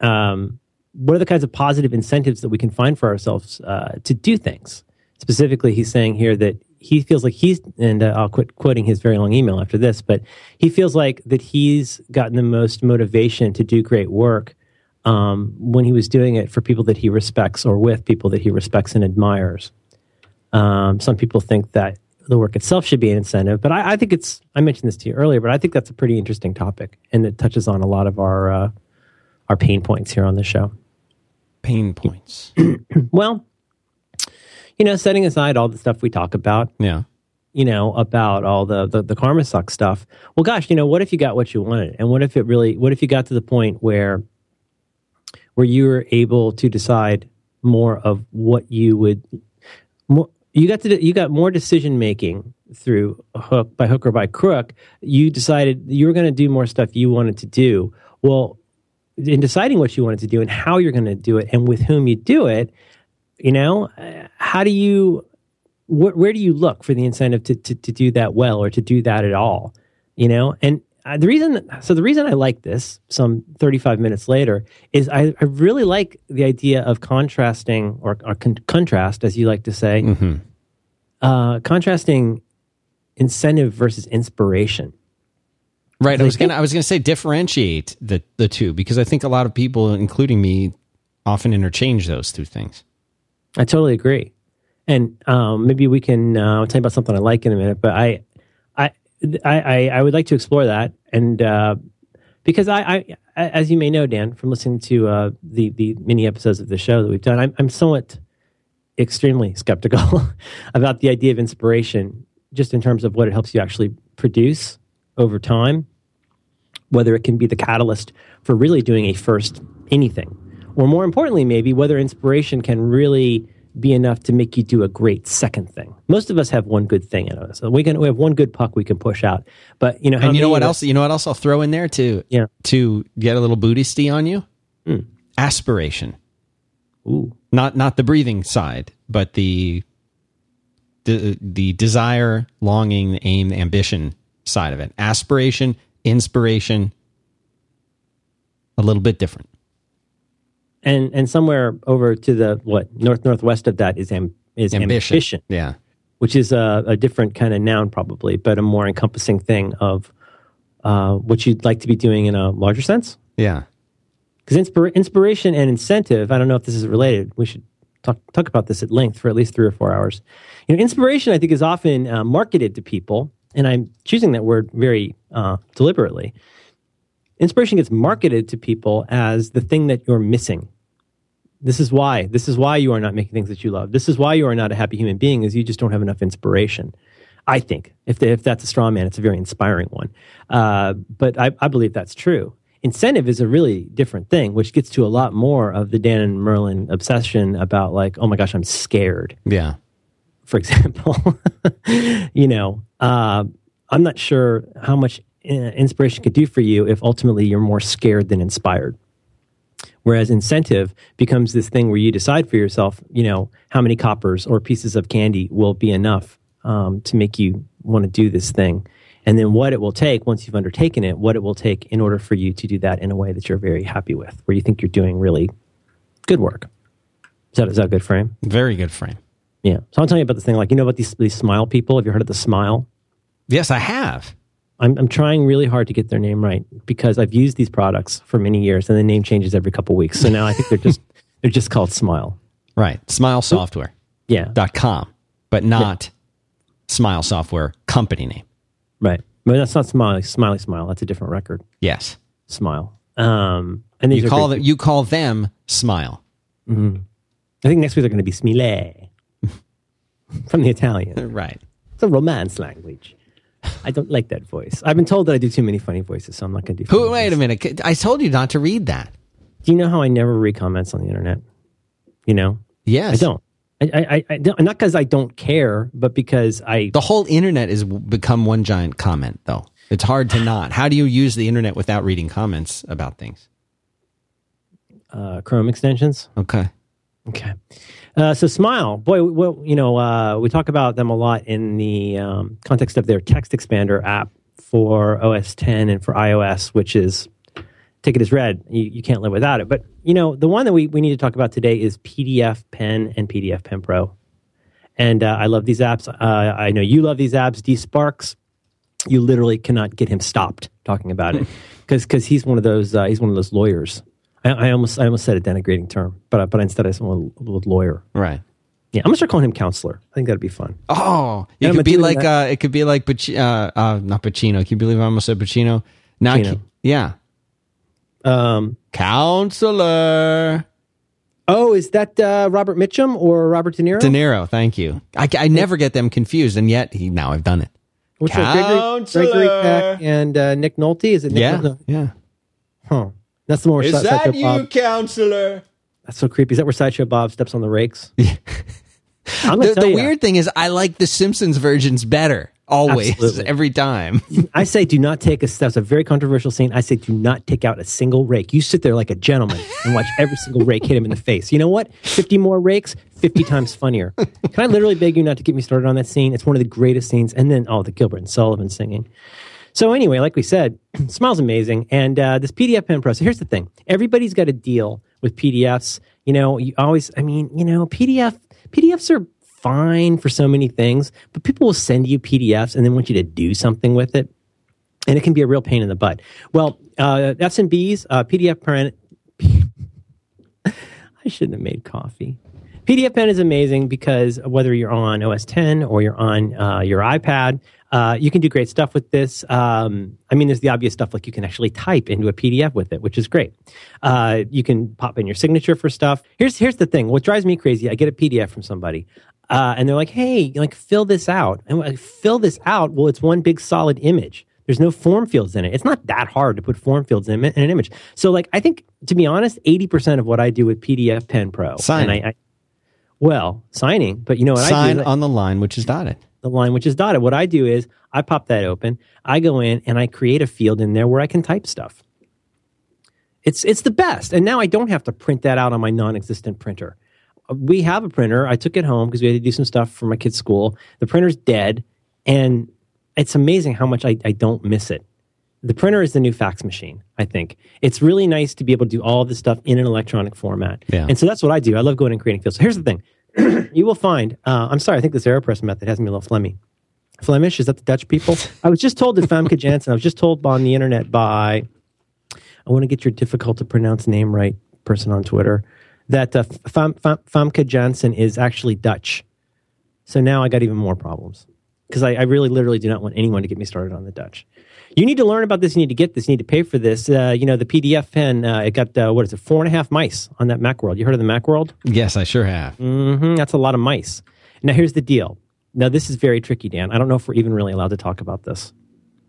Um, what are the kinds of positive incentives that we can find for ourselves uh, to do things? Specifically, he's saying here that he feels like he's, and uh, I'll quit quoting his very long email after this, but he feels like that he's gotten the most motivation to do great work um, when he was doing it for people that he respects or with people that he respects and admires. Um, some people think that the work itself should be an incentive, but I, I think it's, I mentioned this to you earlier, but I think that's a pretty interesting topic and it touches on a lot of our, uh, our pain points here on the show. Pain points. Well, you know, setting aside all the stuff we talk about, yeah. you know, about all the, the, the karma suck stuff. Well, gosh, you know, what if you got what you wanted? And what if it really, what if you got to the point where, where you were able to decide more of what you would, more, you got to, you got more decision making through hook, by hook or by crook. You decided you were going to do more stuff you wanted to do. Well, in deciding what you wanted to do and how you're going to do it and with whom you do it, you know, how do you, wh- where do you look for the incentive to, to, to do that well or to do that at all? You know, and uh, the reason, so the reason I like this some thirty-five minutes later is I, I really like the idea of contrasting or, or con- contrast, as you like to say, mm-hmm. uh, contrasting incentive versus inspiration. Right. I was going to, I was going to say differentiate the, the two, because I think a lot of people, including me, often interchange those two things. I totally agree. And um, maybe we can uh, I'll tell you about something I like in a minute, but I I I, I would like to explore that. And uh, because I, I, as you may know, Dan, from listening to uh, the, the mini episodes of the show that we've done, I'm, I'm somewhat extremely skeptical about the idea of inspiration, just in terms of what it helps you actually produce over time, whether it can be the catalyst for really doing a first anything. Or more importantly, maybe, whether inspiration can really be enough to make you do a great second thing. Most of us have one good thing in us. So we can we have one good puck we can push out. But you know, how and you know what else? You know what else I'll throw in there to yeah. to get a little Buddhisty on you? Mm. Aspiration. Ooh, not not the breathing side, but the the the desire, longing, aim, ambition side of it. Aspiration, inspiration, a little bit different. And and somewhere over to the what north northwest of that is am, is ambition. ambition, yeah, which is a, a different kind of noun probably, but a more encompassing thing of uh, what you'd like to be doing in a larger sense. Yeah, because inspira- inspiration and incentive. I don't know if this is related. We should talk talk about this at length for at least three or four hours. You know, inspiration I think is often uh, marketed to people, and I'm choosing that word very uh, deliberately. Inspiration gets marketed to people as the thing that you're missing. This is why. This is why you are not making things that you love. This is why you are not a happy human being, is you just don't have enough inspiration. I think. If they, if that's a straw man, it's a very inspiring one. Uh, but I, I believe that's true. Incentive is a really different thing, which gets to a lot more of the Dan and Merlin obsession about like, oh my gosh, I'm scared. Yeah. For example. you know, uh, I'm not sure how much inspiration could do for you if ultimately you're more scared than inspired. Whereas incentive becomes this thing where you decide for yourself, you know, how many coppers or pieces of candy will be enough um, to make you want to do this thing. and then what it will take, once you've undertaken it, what it will take in order for you to do that in a way that you're very happy with, where you think you're doing really good work. Is that, is that a good frame? Very good frame. Yeah. So I'm telling you about this thing, like, you know about these, these Smile people? Have you heard of the Smile? Yes, I have. I'm, I'm trying really hard to get their name right because I've used these products for many years and the name changes every couple of weeks. So now I think they're just they're just called Smile. Right. Smile Software. Yeah. Dot com, but not yeah. Smile Software company name. Right. I mean, that's not Smiley Smiley Smile. That's a different record. Yes. Smile. Um, and these you are call them, you call them Smile. Mm-hmm. I think next week they're going to be Smile from the Italian. Right. It's a Romance language. I don't like that voice. I've been told that I do too many funny voices, so I'm not going to do funny Who, Wait voices. a minute. I told you not to read that. Do you know how I never read comments on the internet? You know? Yes. I don't. I, I, I don't not because I don't care, but because I... The whole internet has become one giant comment, though. It's hard to not. How do you use the internet without reading comments about things? Uh, Chrome extensions. Okay. Okay. Uh, so Smile, boy, well, you know, uh, we talk about them a lot in the um, context of their text expander app for O S ten and for iOS, which is, take it as read, you, you can't live without it. But, you know, the one that we, we need to talk about today is P D F Pen and P D F Pen Pro. And uh, I love these apps. Uh, I know you love these apps. D Sparks, you literally cannot get him stopped talking about it because because he's one of those uh, he's one of those lawyers. I almost I almost said a denigrating term, but but instead I said with lawyer. Right. Yeah, I'm going to start calling him counselor. I think that'd be fun. Oh, it could be, like, uh, it could be like, it could be like, not Pacino. Can you believe I almost said Pacino? Now, Pacino. Yeah. Um, counselor. Oh, is that uh, Robert Mitchum or Robert De Niro? De Niro, thank you. I, I never get them confused, and yet he, now I've done it. Which counselor. Gregory, Gregory Peck and uh, Nick Nolte? Is it Nick yeah, Nolte? Yeah. Huh. That's the more Is si- that you, Bob. Counselor? That's so creepy. Is that where Sideshow Bob steps on the rakes? Yeah. the the weird thing is I like the Simpsons versions better, always, Absolutely. every time. I say do not take a... That's a very controversial scene. I say do not take out a single rake. You sit there like a gentleman and watch every single rake hit him in the face. You know what? fifty more rakes, fifty times funnier. Can I literally beg you not to get me started on that scene? It's one of the greatest scenes. And then, oh, the Gilbert and Sullivan singing. So anyway, like we said, Smile's amazing. And uh, this P D F Pen Pro, so here's the thing. Everybody's got to deal with P D Fs. You know, you always, I mean, you know, P D F, P D Fs are fine for so many things, but people will send you P D Fs and then want you to do something with it. And it can be a real pain in the butt. Well, uh, S and B's, uh, P D F Pen, I shouldn't have made coffee. P D F Pen is amazing because whether you're on O S ten or you're on uh, your iPad, uh, you can do great stuff with this. Um, I mean, there's the obvious stuff, like you can actually type into a P D F with it, which is great. Uh, you can pop in your signature for stuff. Here's here's the thing. What drives me crazy, I get a P D F from somebody, uh, and they're like, hey, like fill this out. And I fill this out. Well, it's one big solid image. There's no form fields in it. It's not that hard to put form fields in, in an image. So, like, I think, to be honest, eighty percent of what I do with P D F Pen Pro. Sign and I, I Well, signing, but you know what Sign I do? Sign on the line, which is dotted. The line, which is dotted. What I do is I pop that open, I go in, and I create a field in there where I can type stuff. It's it's the best. And now I don't have to print that out on my non-existent printer. We have a printer. I took it home because we had to do some stuff for my kids' school. The printer's dead, and it's amazing how much I, I don't miss it. The printer is the new fax machine, I think. It's really nice to be able to do all this stuff in an electronic format. Yeah. And so that's what I do. I love going and creating fields. So here's the thing. You will find, uh, I'm sorry, I think this AeroPress method has me a little phlegmy. Flemish? Is that the Dutch people? I was just told that Famke Janssen, I was just told on the internet by, I want to get your difficult to pronounce name right person on Twitter, that uh, Fam, Fam, Famke Janssen is actually Dutch. So now I got even more problems. Because I, I really literally do not want anyone to get me started on the Dutch. You need to learn about this. You need to get this. You need to pay for this. Uh, you know, the P D F pen, uh, it got, uh, what is it, four and a half mice on that Macworld. You heard of the Macworld? Yes, I sure have. Mm-hmm, that's a lot of mice. Now, here's the deal. Now, this is very tricky, Dan. I don't know if we're even really allowed to talk about this,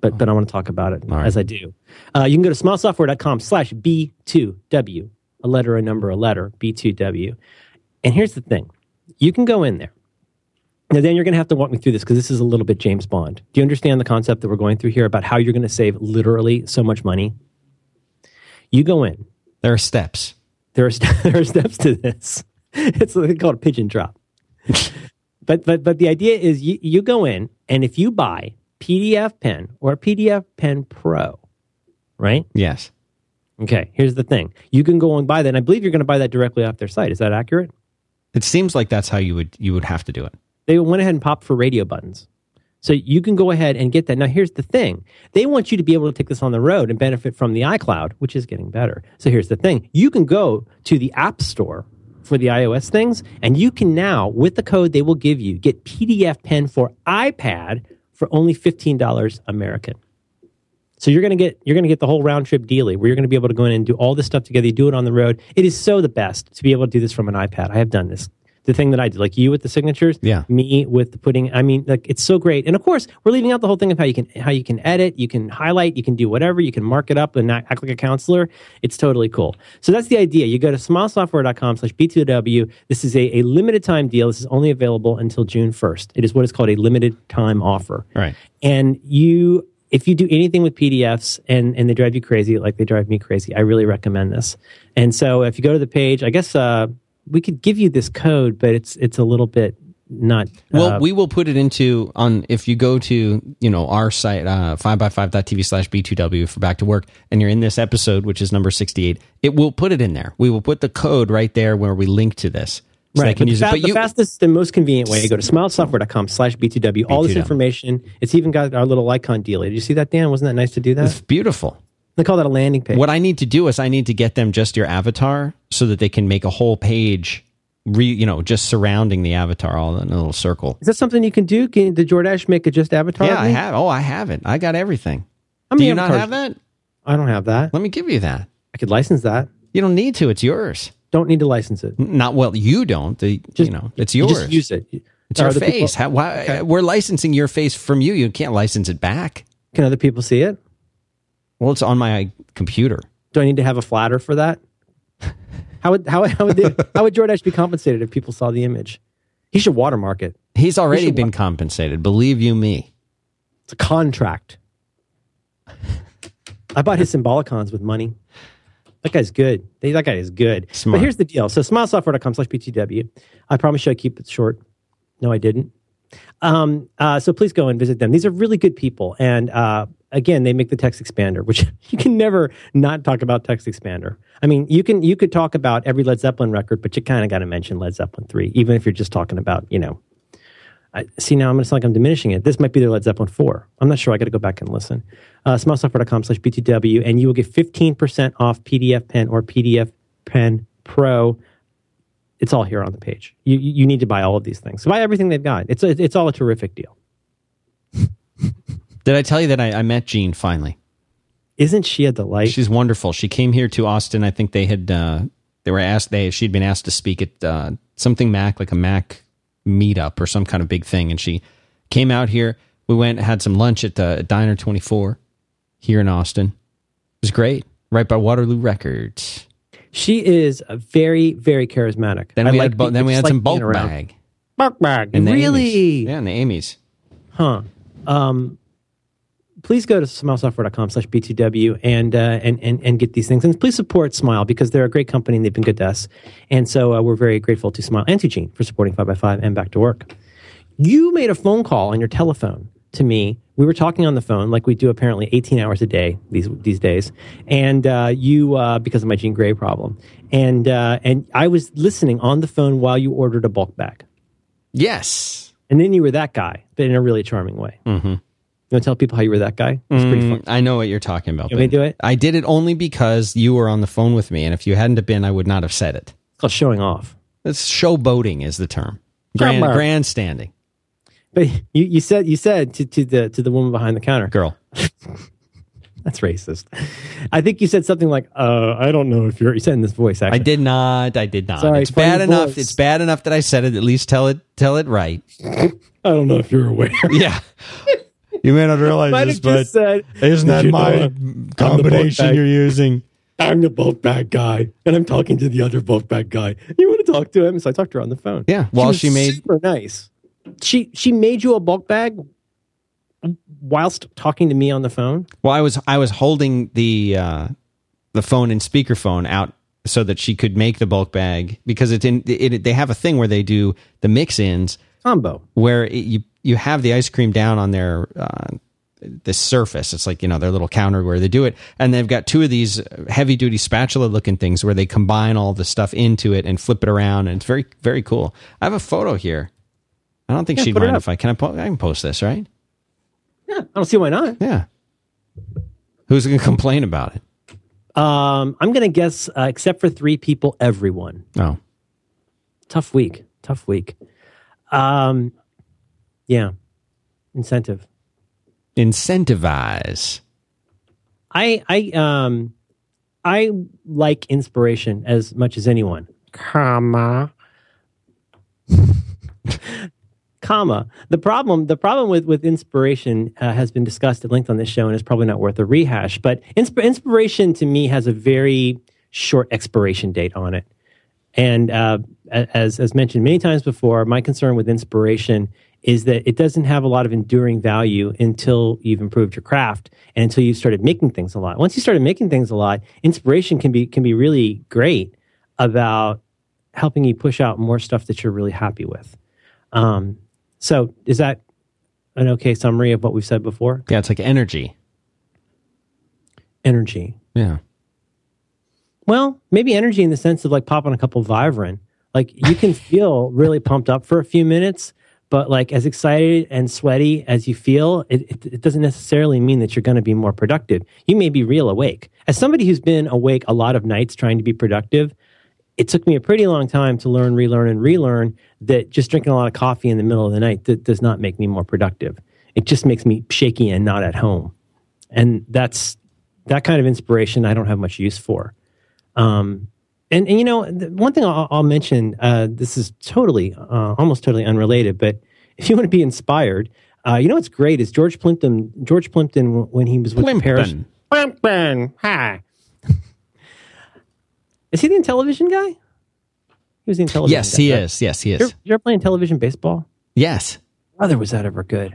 but oh. but I want to talk about it All as right. I do. Uh, you can go to smilesoftware.com slash B2W, a letter, a number, a letter, B two W. And here's the thing. You can go in there. Now, Dan, you're going to have to walk me through this because this is a little bit James Bond. Do you understand the concept that we're going through here about how you're going to save literally so much money? You go in. There are steps. There are, st- there are steps to this. It's called a pigeon drop. but, but, but the idea is you, you go in, and if you buy P D F Pen or P D F Pen Pro, right? Yes. Okay, here's the thing. You can go and buy that, and I believe you're going to buy that directly off their site. Is that accurate? It seems like that's how you would you would have to do it. They went ahead and popped for radio buttons. So you can go ahead and get that. Now, here's the thing. They want you to be able to take this on the road and benefit from the iCloud, which is getting better. So here's the thing. You can go to the App Store for the iOS things, and you can now, with the code they will give you, get P D F Pen for iPad for only fifteen dollars American. So you're going to get you're going to get the whole round-trip dealie where you're going to be able to go in and do all this stuff together. You do it on the road. It is so the best to be able to do this from an iPad. I have done this. The thing that I did, like you with the signatures, yeah. me with the putting, I mean, like it's so great. And of course, we're leaving out the whole thing of how you can how you can edit, you can highlight, you can do whatever, you can mark it up and not act like a counselor. It's totally cool. So that's the idea. You go to smilesoftware.com slash B2W. This is a, a limited time deal. This is only available until June first. It is what is called a limited time offer. Right. And you... If you do anything with P D Fs and, and they drive you crazy, like they drive me crazy, I really recommend this. And so if you go to the page, I guess uh, we could give you this code, but it's it's a little bit not... Well, uh, we will put it into, on if you go to you know our site, uh, five by five dot t v slash B two W for Back to Work, and you're in this episode, which is number sixty-eight, it will put it in there. We will put the code right there where we link to this. So right, can but use fa- it. But the you, fastest and most convenient way to go to smilesoftware.com slash B2W. All this information. It's even got our little icon dealie. Did you see that, Dan? Wasn't that nice to do that? It's beautiful. They call that a landing page. What I need to do is I need to get them just your avatar so that they can make a whole page, re, you know, just surrounding the avatar, all in a little circle. Is that something you can do? Can the Jordache make a just avatar? Yeah, I have. Oh, I have it. I got everything. How many do you avatars? Not have that? I don't have that. Let me give you that. I could license that. You don't need to. It's yours. Don't need to license it. Not well. You don't. The, just, you know, it's yours. You just use it. It's our face. How, why, okay. We're licensing your face from you. You can't license it back. Can other people see it? Well, it's on my computer. Do I need to have a flatter for that? How would how, how would they, how would Jordache be compensated if people saw the image? He should watermark it. He's already he been wa- compensated. Believe you me. It's a contract. I bought his Symbolicons with money. That guy's good. That guy is good. Smart. But here's the deal. So smilesoftware.com slash B T W. I promise you I keep it short. No, I didn't. Um, uh, so please go and visit them. These are really good people. And uh, again, they make the text expander, which you can never not talk about text expander. I mean, you can you could talk about every Led Zeppelin record, but you kind of got to mention Led Zeppelin three, even if you're just talking about, you know. I, see, now I'm going to sound like I'm diminishing it. This might be their Led Zeppelin four. I'm not sure. I got to go back and listen. Uh, smilesoftware.com slash B T W, and you will get fifteen percent off P D F Pen or P D F Pen Pro. It's all here on the page. You you need to buy all of these things. So buy everything they've got. It's a, it's all a terrific deal. Did I tell you that I, I met Jean finally? Isn't she a delight? She's wonderful. She came here to Austin. I think they had uh, they were asked. They she'd been asked to speak at uh, something Mac, like a Mac meetup or some kind of big thing, and she came out here. We went had some lunch at the Diner twenty-four here in Austin. It was great, right by Waterloo Records. She is a very, very charismatic. Then I we like had, bo- then we had like some bulk bag, bulk bag, and really, Amy's. Yeah, and the Amy's, huh? Um, please go to smilesoftware.com slash B2W and, uh, and, and, and get these things. And please support Smile because they're a great company and they've been good to us. And so uh, we're very grateful to Smile and to Jean for supporting five by five and Back to Work. You made a phone call on your telephone to me. We were talking on the phone like we do apparently eighteen hours a day these these days. And uh, you, uh, because of my Jean Grey problem. And uh, and I was listening on the phone while you ordered a bulk bag. Yes. And then you were that guy, but in a really charming way. Mm-hmm. You want to tell people how you were that guy? It's pretty fun. Mm, I know what you're talking about. Can we do it? I did it only because you were on the phone with me, and if you hadn't have been, I would not have said it. It's called showing off. It's showboating is the term. Grand, grandstanding. But you, you said you said to, to the to the woman behind the counter, girl. That's racist. I think you said something like, uh, I don't know if you're, you said in this voice, actually. I did not. I did not. Sorry, it's bad enough. Voice. It's bad enough that I said it. At least tell it tell it right. I don't know if you're aware. Yeah. You may not realize might this, but said, isn't that my know, combination you're using? I'm the bulk bag guy, and I'm talking to the other bulk bag guy. You want to talk to him? So I talked to her on the phone. Yeah, while she, she made super nice. She she made you a bulk bag whilst talking to me on the phone. Well, I was I was holding the uh, the phone and speakerphone out so that she could make the bulk bag because it's in it, it, they have a thing where they do the mix-ins combo where it, you. You have the ice cream down on their uh, this surface. It's like, you know, their little counter where they do it. And they've got two of these heavy duty spatula looking things where they combine all the stuff into it and flip it around. And it's very, very cool. I have a photo here. I don't think yeah, she'd mind if I can, I, po- I can post this, right? Yeah. I don't see why not. Yeah. Who's going to complain about it? Um, I'm going to guess, uh, except for three people, everyone. Oh, tough week, tough week. Um, yeah. Incentive. Incentivize. I, I, um, I like inspiration as much as anyone. Comma. Comma. The problem, the problem with, with inspiration uh, has been discussed at length on this show and is probably not worth a rehash, but insp- inspiration to me has a very short expiration date on it. And uh, as, as mentioned many times before, my concern with inspiration is that it doesn't have a lot of enduring value until you've improved your craft and until you've started making things a lot. Once you started making things a lot, inspiration can be, can be really great about helping you push out more stuff that you're really happy with. Um, So is that an okay summary of what we've said before? Yeah, it's like energy. Energy. Yeah. Well, maybe energy in the sense of like popping a couple Vyvrin. Like you can feel really pumped up for a few minutes, but like as excited and sweaty as you feel, it, it, it doesn't necessarily mean that you're going to be more productive. You may be real awake. As somebody who's been awake a lot of nights trying to be productive, it took me a pretty long time to learn, relearn, and relearn that just drinking a lot of coffee in the middle of the night that does not make me more productive. It just makes me shaky and not at home. And that's that kind of inspiration I don't have much use for. Um, and, and, you know, the one thing I'll, I'll mention, uh, this is totally, uh, almost totally unrelated, but if you want to be inspired, uh, you know what's great is George Plimpton, George Plimpton, when he was with Plimpton. Paris. Plimpton, hi. Is he the Intellivision guy? He was the Intellivision yes, guy. Yes, he right? is. Yes, he is. Did you ever play Intellivision baseball? Yes. Brother, was that ever good?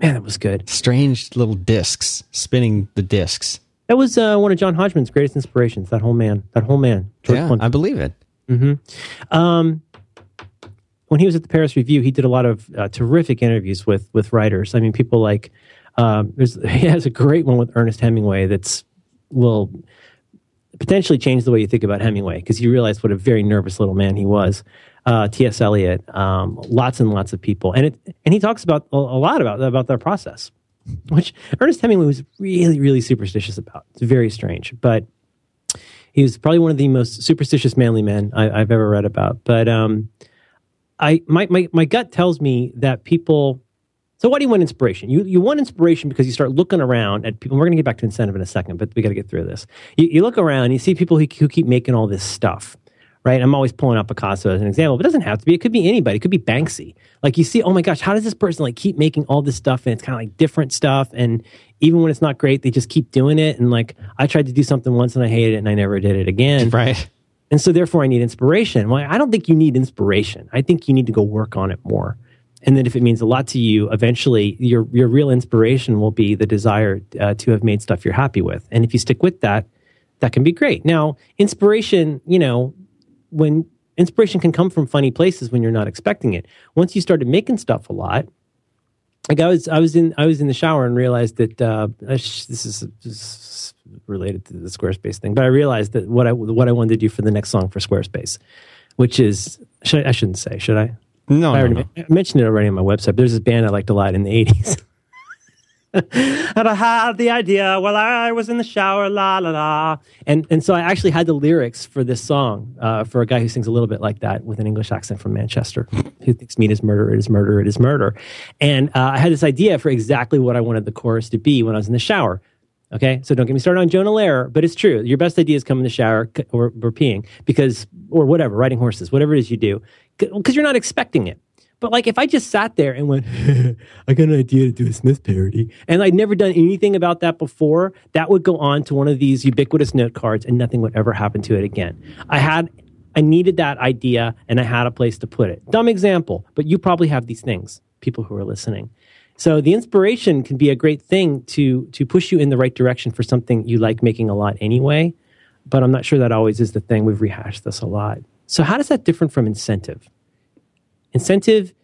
Man, that was good. Strange little discs, spinning the discs. That was uh, one of John Hodgman's greatest inspirations, that whole man. That whole man. George yeah, Clinton. I believe it. Mm-hmm. Um, when he was at the Paris Review, he did a lot of uh, terrific interviews with with writers. I mean, people like... Um, there's, he has a great one with Ernest Hemingway that's... will. potentially change the way you think about Hemingway because you realize what a very nervous little man he was. Uh, T S. Eliot, um, lots and lots of people, and it and he talks about a, a lot about about their process, which Ernest Hemingway was really really superstitious about. It's very strange, but he was probably one of the most superstitious manly men I, I've ever read about. But um, I my, my my gut tells me that people. So why do you want inspiration? You you want inspiration because you start looking around at people. We're going to get back to incentive in a second, but we got to get through this. You, you look around and you see people who, who keep making all this stuff, right? I'm always pulling out Picasso as an example, but it doesn't have to be. It could be anybody. It could be Banksy. Like you see, oh my gosh, how does this person like keep making all this stuff? And it's kind of like different stuff. And even when it's not great, they just keep doing it. And like I tried to do something once and I hated it and I never did it again. Right. And so therefore I need inspiration. Well, I don't think you need inspiration. I think you need to go work on it more. And then if it means a lot to you, eventually your your real inspiration will be the desire uh, to have made stuff you're happy with. And if you stick with that, that can be great. Now, inspiration, you know, when inspiration can come from funny places when you're not expecting it. Once you started making stuff a lot, like I was I was in I was in the shower and realized that uh, this is just related to the Squarespace thing, but I realized that what I what I wanted to do for the next song for Squarespace, which is should I, I shouldn't say, should I? No, I, no, no. I mentioned it already on my website. There's this band I liked a lot in the eighties. And I had the idea while I was in the shower, la, la, la. And and so I actually had the lyrics for this song uh, for a guy who sings a little bit like that with an English accent from Manchester, who thinks meat is murder, it is murder, it is murder. And uh, I had this idea for exactly what I wanted the chorus to be when I was in the shower. Okay, so don't get me started on Jonah Lehrer, but it's true. Your best ideas come in the shower or, or peeing because, or whatever, riding horses, whatever it is you do, because you're not expecting it. But like if I just sat there and went, I got an idea to do a Smith parody, and I'd never done anything about that before, that would go on to one of these ubiquitous note cards and nothing would ever happen to it again. I had, I needed that idea and I had a place to put it. Dumb example, but you probably have these things, people who are listening. So the inspiration can be a great thing to to push you in the right direction for something you like making a lot anyway, but I'm not sure that always is the thing. We've rehashed this a lot. So how does that differ from incentive? Incentive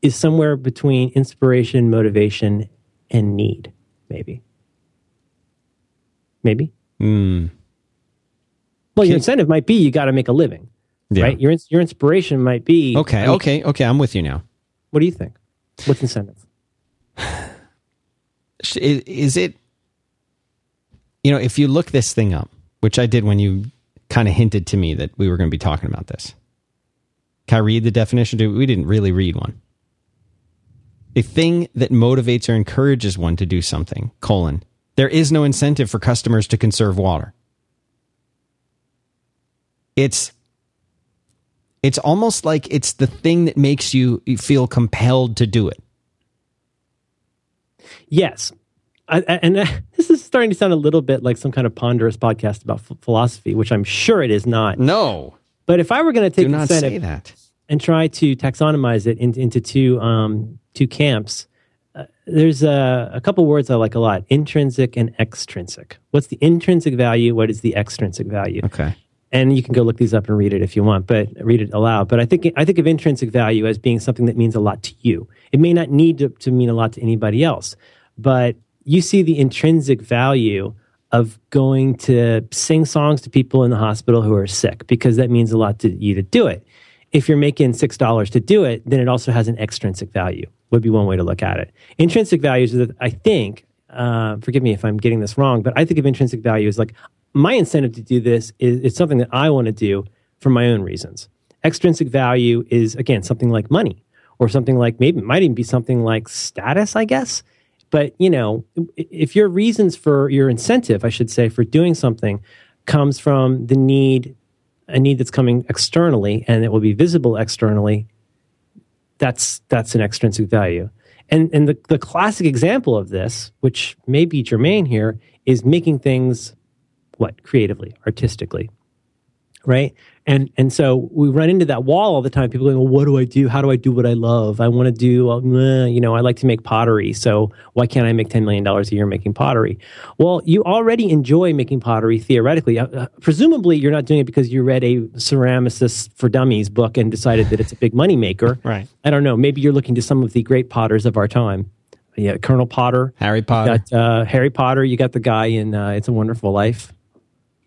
is somewhere between inspiration, motivation, and need. maybe. Maybe. Mm. Well, your incentive might be you got to make a living, yeah. right? Your your inspiration might be... Okay, like, okay, okay. I'm with you now. What do you think? What's incentive? Is it... You know, if you look this thing up, which I did when you kind of hinted to me that we were going to be talking about this. Can I read the definition? We didn't really read one. A thing that motivates or encourages one to do something, colon, there is no incentive for customers to conserve water. It's it's almost like it's the thing that makes you feel compelled to do it. Yes. I, and uh, this is starting to sound a little bit like some kind of ponderous podcast about f- philosophy, which I'm sure it is not. No. But if I were going to take incentive and try to taxonomize it in, into two um, two camps, uh, there's a, a couple words I like a lot, intrinsic and extrinsic. What's the intrinsic value? What is the extrinsic value? Okay. And you can go look these up and read it if you want, but read it aloud. But I think I think of intrinsic value as being something that means a lot to you. It may not need to, to mean a lot to anybody else, but you see the intrinsic value of going to sing songs to people in the hospital who are sick because that means a lot to you to do it. If you're making six dollars to do it, then it also has an extrinsic value, would be one way to look at it. Intrinsic values, is that I think, uh, forgive me if I'm getting this wrong, but I think of intrinsic value as like, my incentive to do this is it's something that I want to do for my own reasons. Extrinsic value is, again, something like money or something like, maybe it might even be something like status, I guess. But, you know, if your reasons for your incentive, I should say, for doing something comes from the need, a need that's coming externally and it will be visible externally, that's that's an extrinsic value. And and the, the classic example of this, which may be germane here, is making things... What? Creatively, artistically, right? And and so we run into that wall all the time. People going, well, what do I do? How do I do what I love? I want to do, uh, you know, I like to make pottery. So why can't I make ten million dollars a year making pottery? Well, you already enjoy making pottery theoretically. Uh, presumably, you're not doing it because you read a Ceramicist for Dummies book and decided that it's a big moneymaker. Right. I don't know. Maybe you're looking to some of the great potters of our time. Yeah, Colonel Potter. Harry Potter. Got, uh, Harry Potter. You got the guy in uh, It's a Wonderful Life.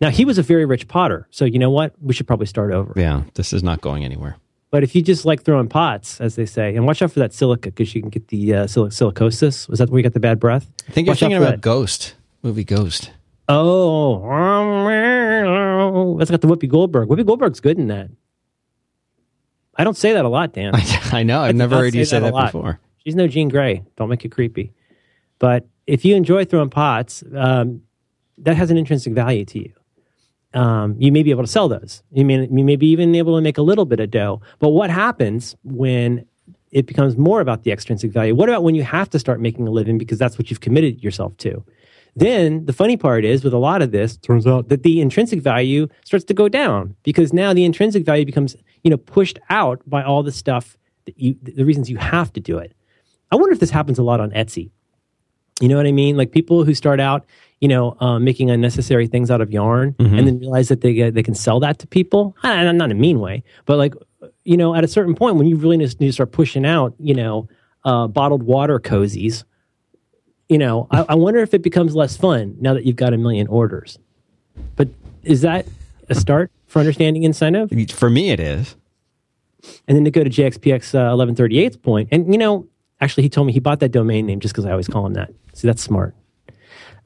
Now, he was a very rich potter, so you know what? We should probably start over. Yeah, this is not going anywhere. But if you just like throwing pots, as they say, and watch out for that silica, because you can get the uh, sil- silicosis. Was that where you got the bad breath? I think watch you're thinking about that. Ghost, movie Ghost. Oh, that's got the Whoopi Goldberg. Whoopi Goldberg's good in that. I don't say that a lot, Dan. I, I know, I've I never heard say you say that, that before. She's no Jean Grey. Don't make it creepy. But if you enjoy throwing pots, um, that has an intrinsic value to you. Um, you may be able to sell those. You may, you may be even able to make a little bit of dough. But what happens when it becomes more about the extrinsic value? What about when you have to start making a living because that's what you've committed yourself to? Then the funny part is, with a lot of this, turns out that the intrinsic value starts to go down because now the intrinsic value becomes, you know, pushed out by all the stuff that you, the reasons you have to do it. I wonder if this happens a lot on Etsy. You know what I mean? Like people who start out, you know, uh, making unnecessary things out of yarn, mm-hmm. and then realize that they uh, they can sell that to people. I, not in a mean way, but like, you know, at a certain point when you really need to start pushing out, you know, uh, bottled water cozies, you know, I, I wonder if it becomes less fun now that you've got a million orders. But is that a start for understanding incentive? For me, it is. And then to go to J X P X uh, eleven thirty-eight's point, and you know, actually, he told me he bought that domain name just because I always call him that. So that's smart.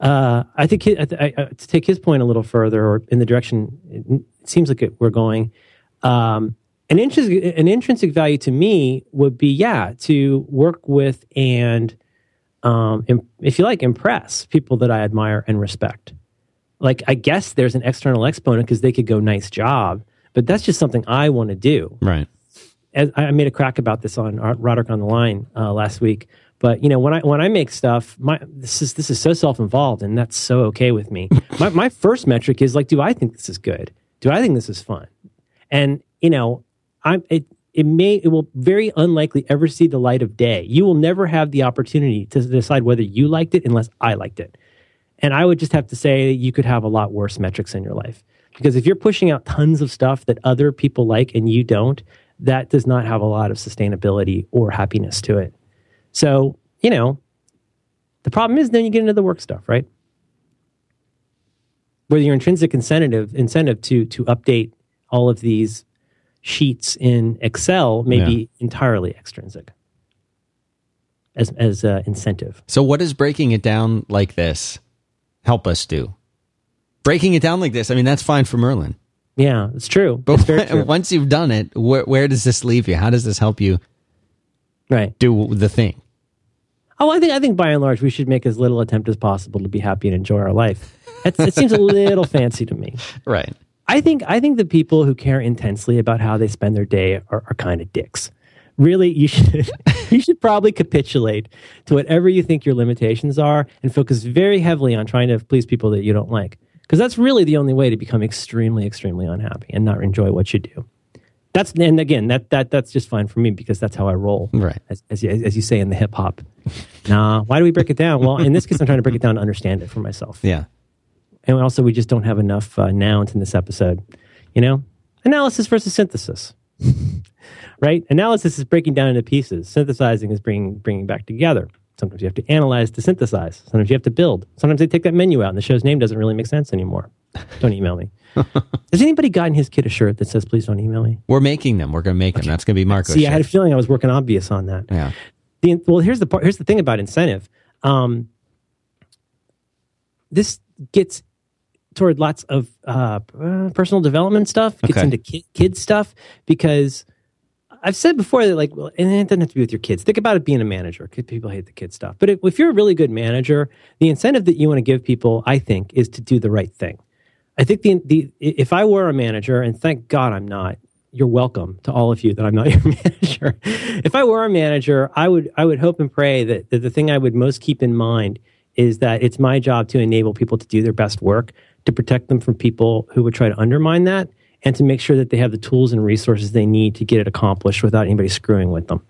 Uh, I think he, I, I, to take his point a little further, or in the direction it, it seems like it, we're going, um, an, intrinsic, an intrinsic value to me would be, yeah, to work with and, um, imp, if you like, impress people that I admire and respect. Like, I guess there's an external exponent because they could go, nice job, but that's just something I want to do. Right. As I made a crack about this on Roderick on the Line uh, last week, but you know when I when I make stuff, my this is this is so self-involved, and that's so okay with me. my my first metric is like, do I think this is good? Do I think this is fun? And you know, I'm it it may it will very unlikely ever see the light of day. You will never have the opportunity to decide whether you liked it unless I liked it. And I would just have to say you could have a lot worse metrics in your life because if you're pushing out tons of stuff that other people like and you don't, that does not have a lot of sustainability or happiness to it. So, you know, The problem is then you get into the work stuff, right? Whether your intrinsic incentive incentive to to update all of these sheets in Excel may yeah. be entirely extrinsic as as uh, incentive. So what is breaking it down like this help us do? Breaking it down like this, I mean, that's fine for Merlin. Yeah, it's true. But it's very true. Once you've done it, wh- where does this leave you? How does this help you right. do the thing? Oh, I think I think by and large we should make as little attempt as possible to be happy and enjoy our life. That's, it seems a little fancy to me. Right. I think I think the people who care intensely about how they spend their day are, are kind of dicks. Really, you should you should probably capitulate to whatever you think your limitations are and focus very heavily on trying to please people that you don't like. Because that's really the only way to become extremely, extremely unhappy and not enjoy what you do. That's and again, that that that's just fine for me because that's how I roll, right? As as you, as you say in the hip hop. Nah, why do we break it down? Well, in this case, I'm trying to break it down to understand it for myself. Yeah, and also we just don't have enough uh, nouns in this episode. You know, analysis versus synthesis, right? Analysis is breaking down into pieces. Synthesizing is bringing bringing back together. Sometimes you have to analyze to synthesize. Sometimes you have to build. Sometimes they take that menu out, and the show's name doesn't really make sense anymore. Don't email me. Has anybody gotten his kid a shirt that says, please don't email me? We're making them. We're going to make them. Okay. That's going to be Marco's See, shirt. I had a feeling I was working obvious on that. Yeah. The, well, here's the part, here's the thing about incentive. Um, this gets toward lots of uh, uh, personal development stuff, gets okay. into ki- kid stuff, because I've said before that, like, well, and it doesn't have to be with your kids. Think about it being a manager. People hate the kid stuff. But if, if you're a really good manager, the incentive that you want to give people, I think, is to do the right thing. I think the the if I were a manager, and thank God I'm not, you're welcome to all of you that I'm not your manager. If I were a manager, I would I would hope and pray that, that the thing I would most keep in mind is that it's my job to enable people to do their best work, to protect them from people who would try to undermine that, and to make sure that they have the tools and resources they need to get it accomplished without anybody screwing with them.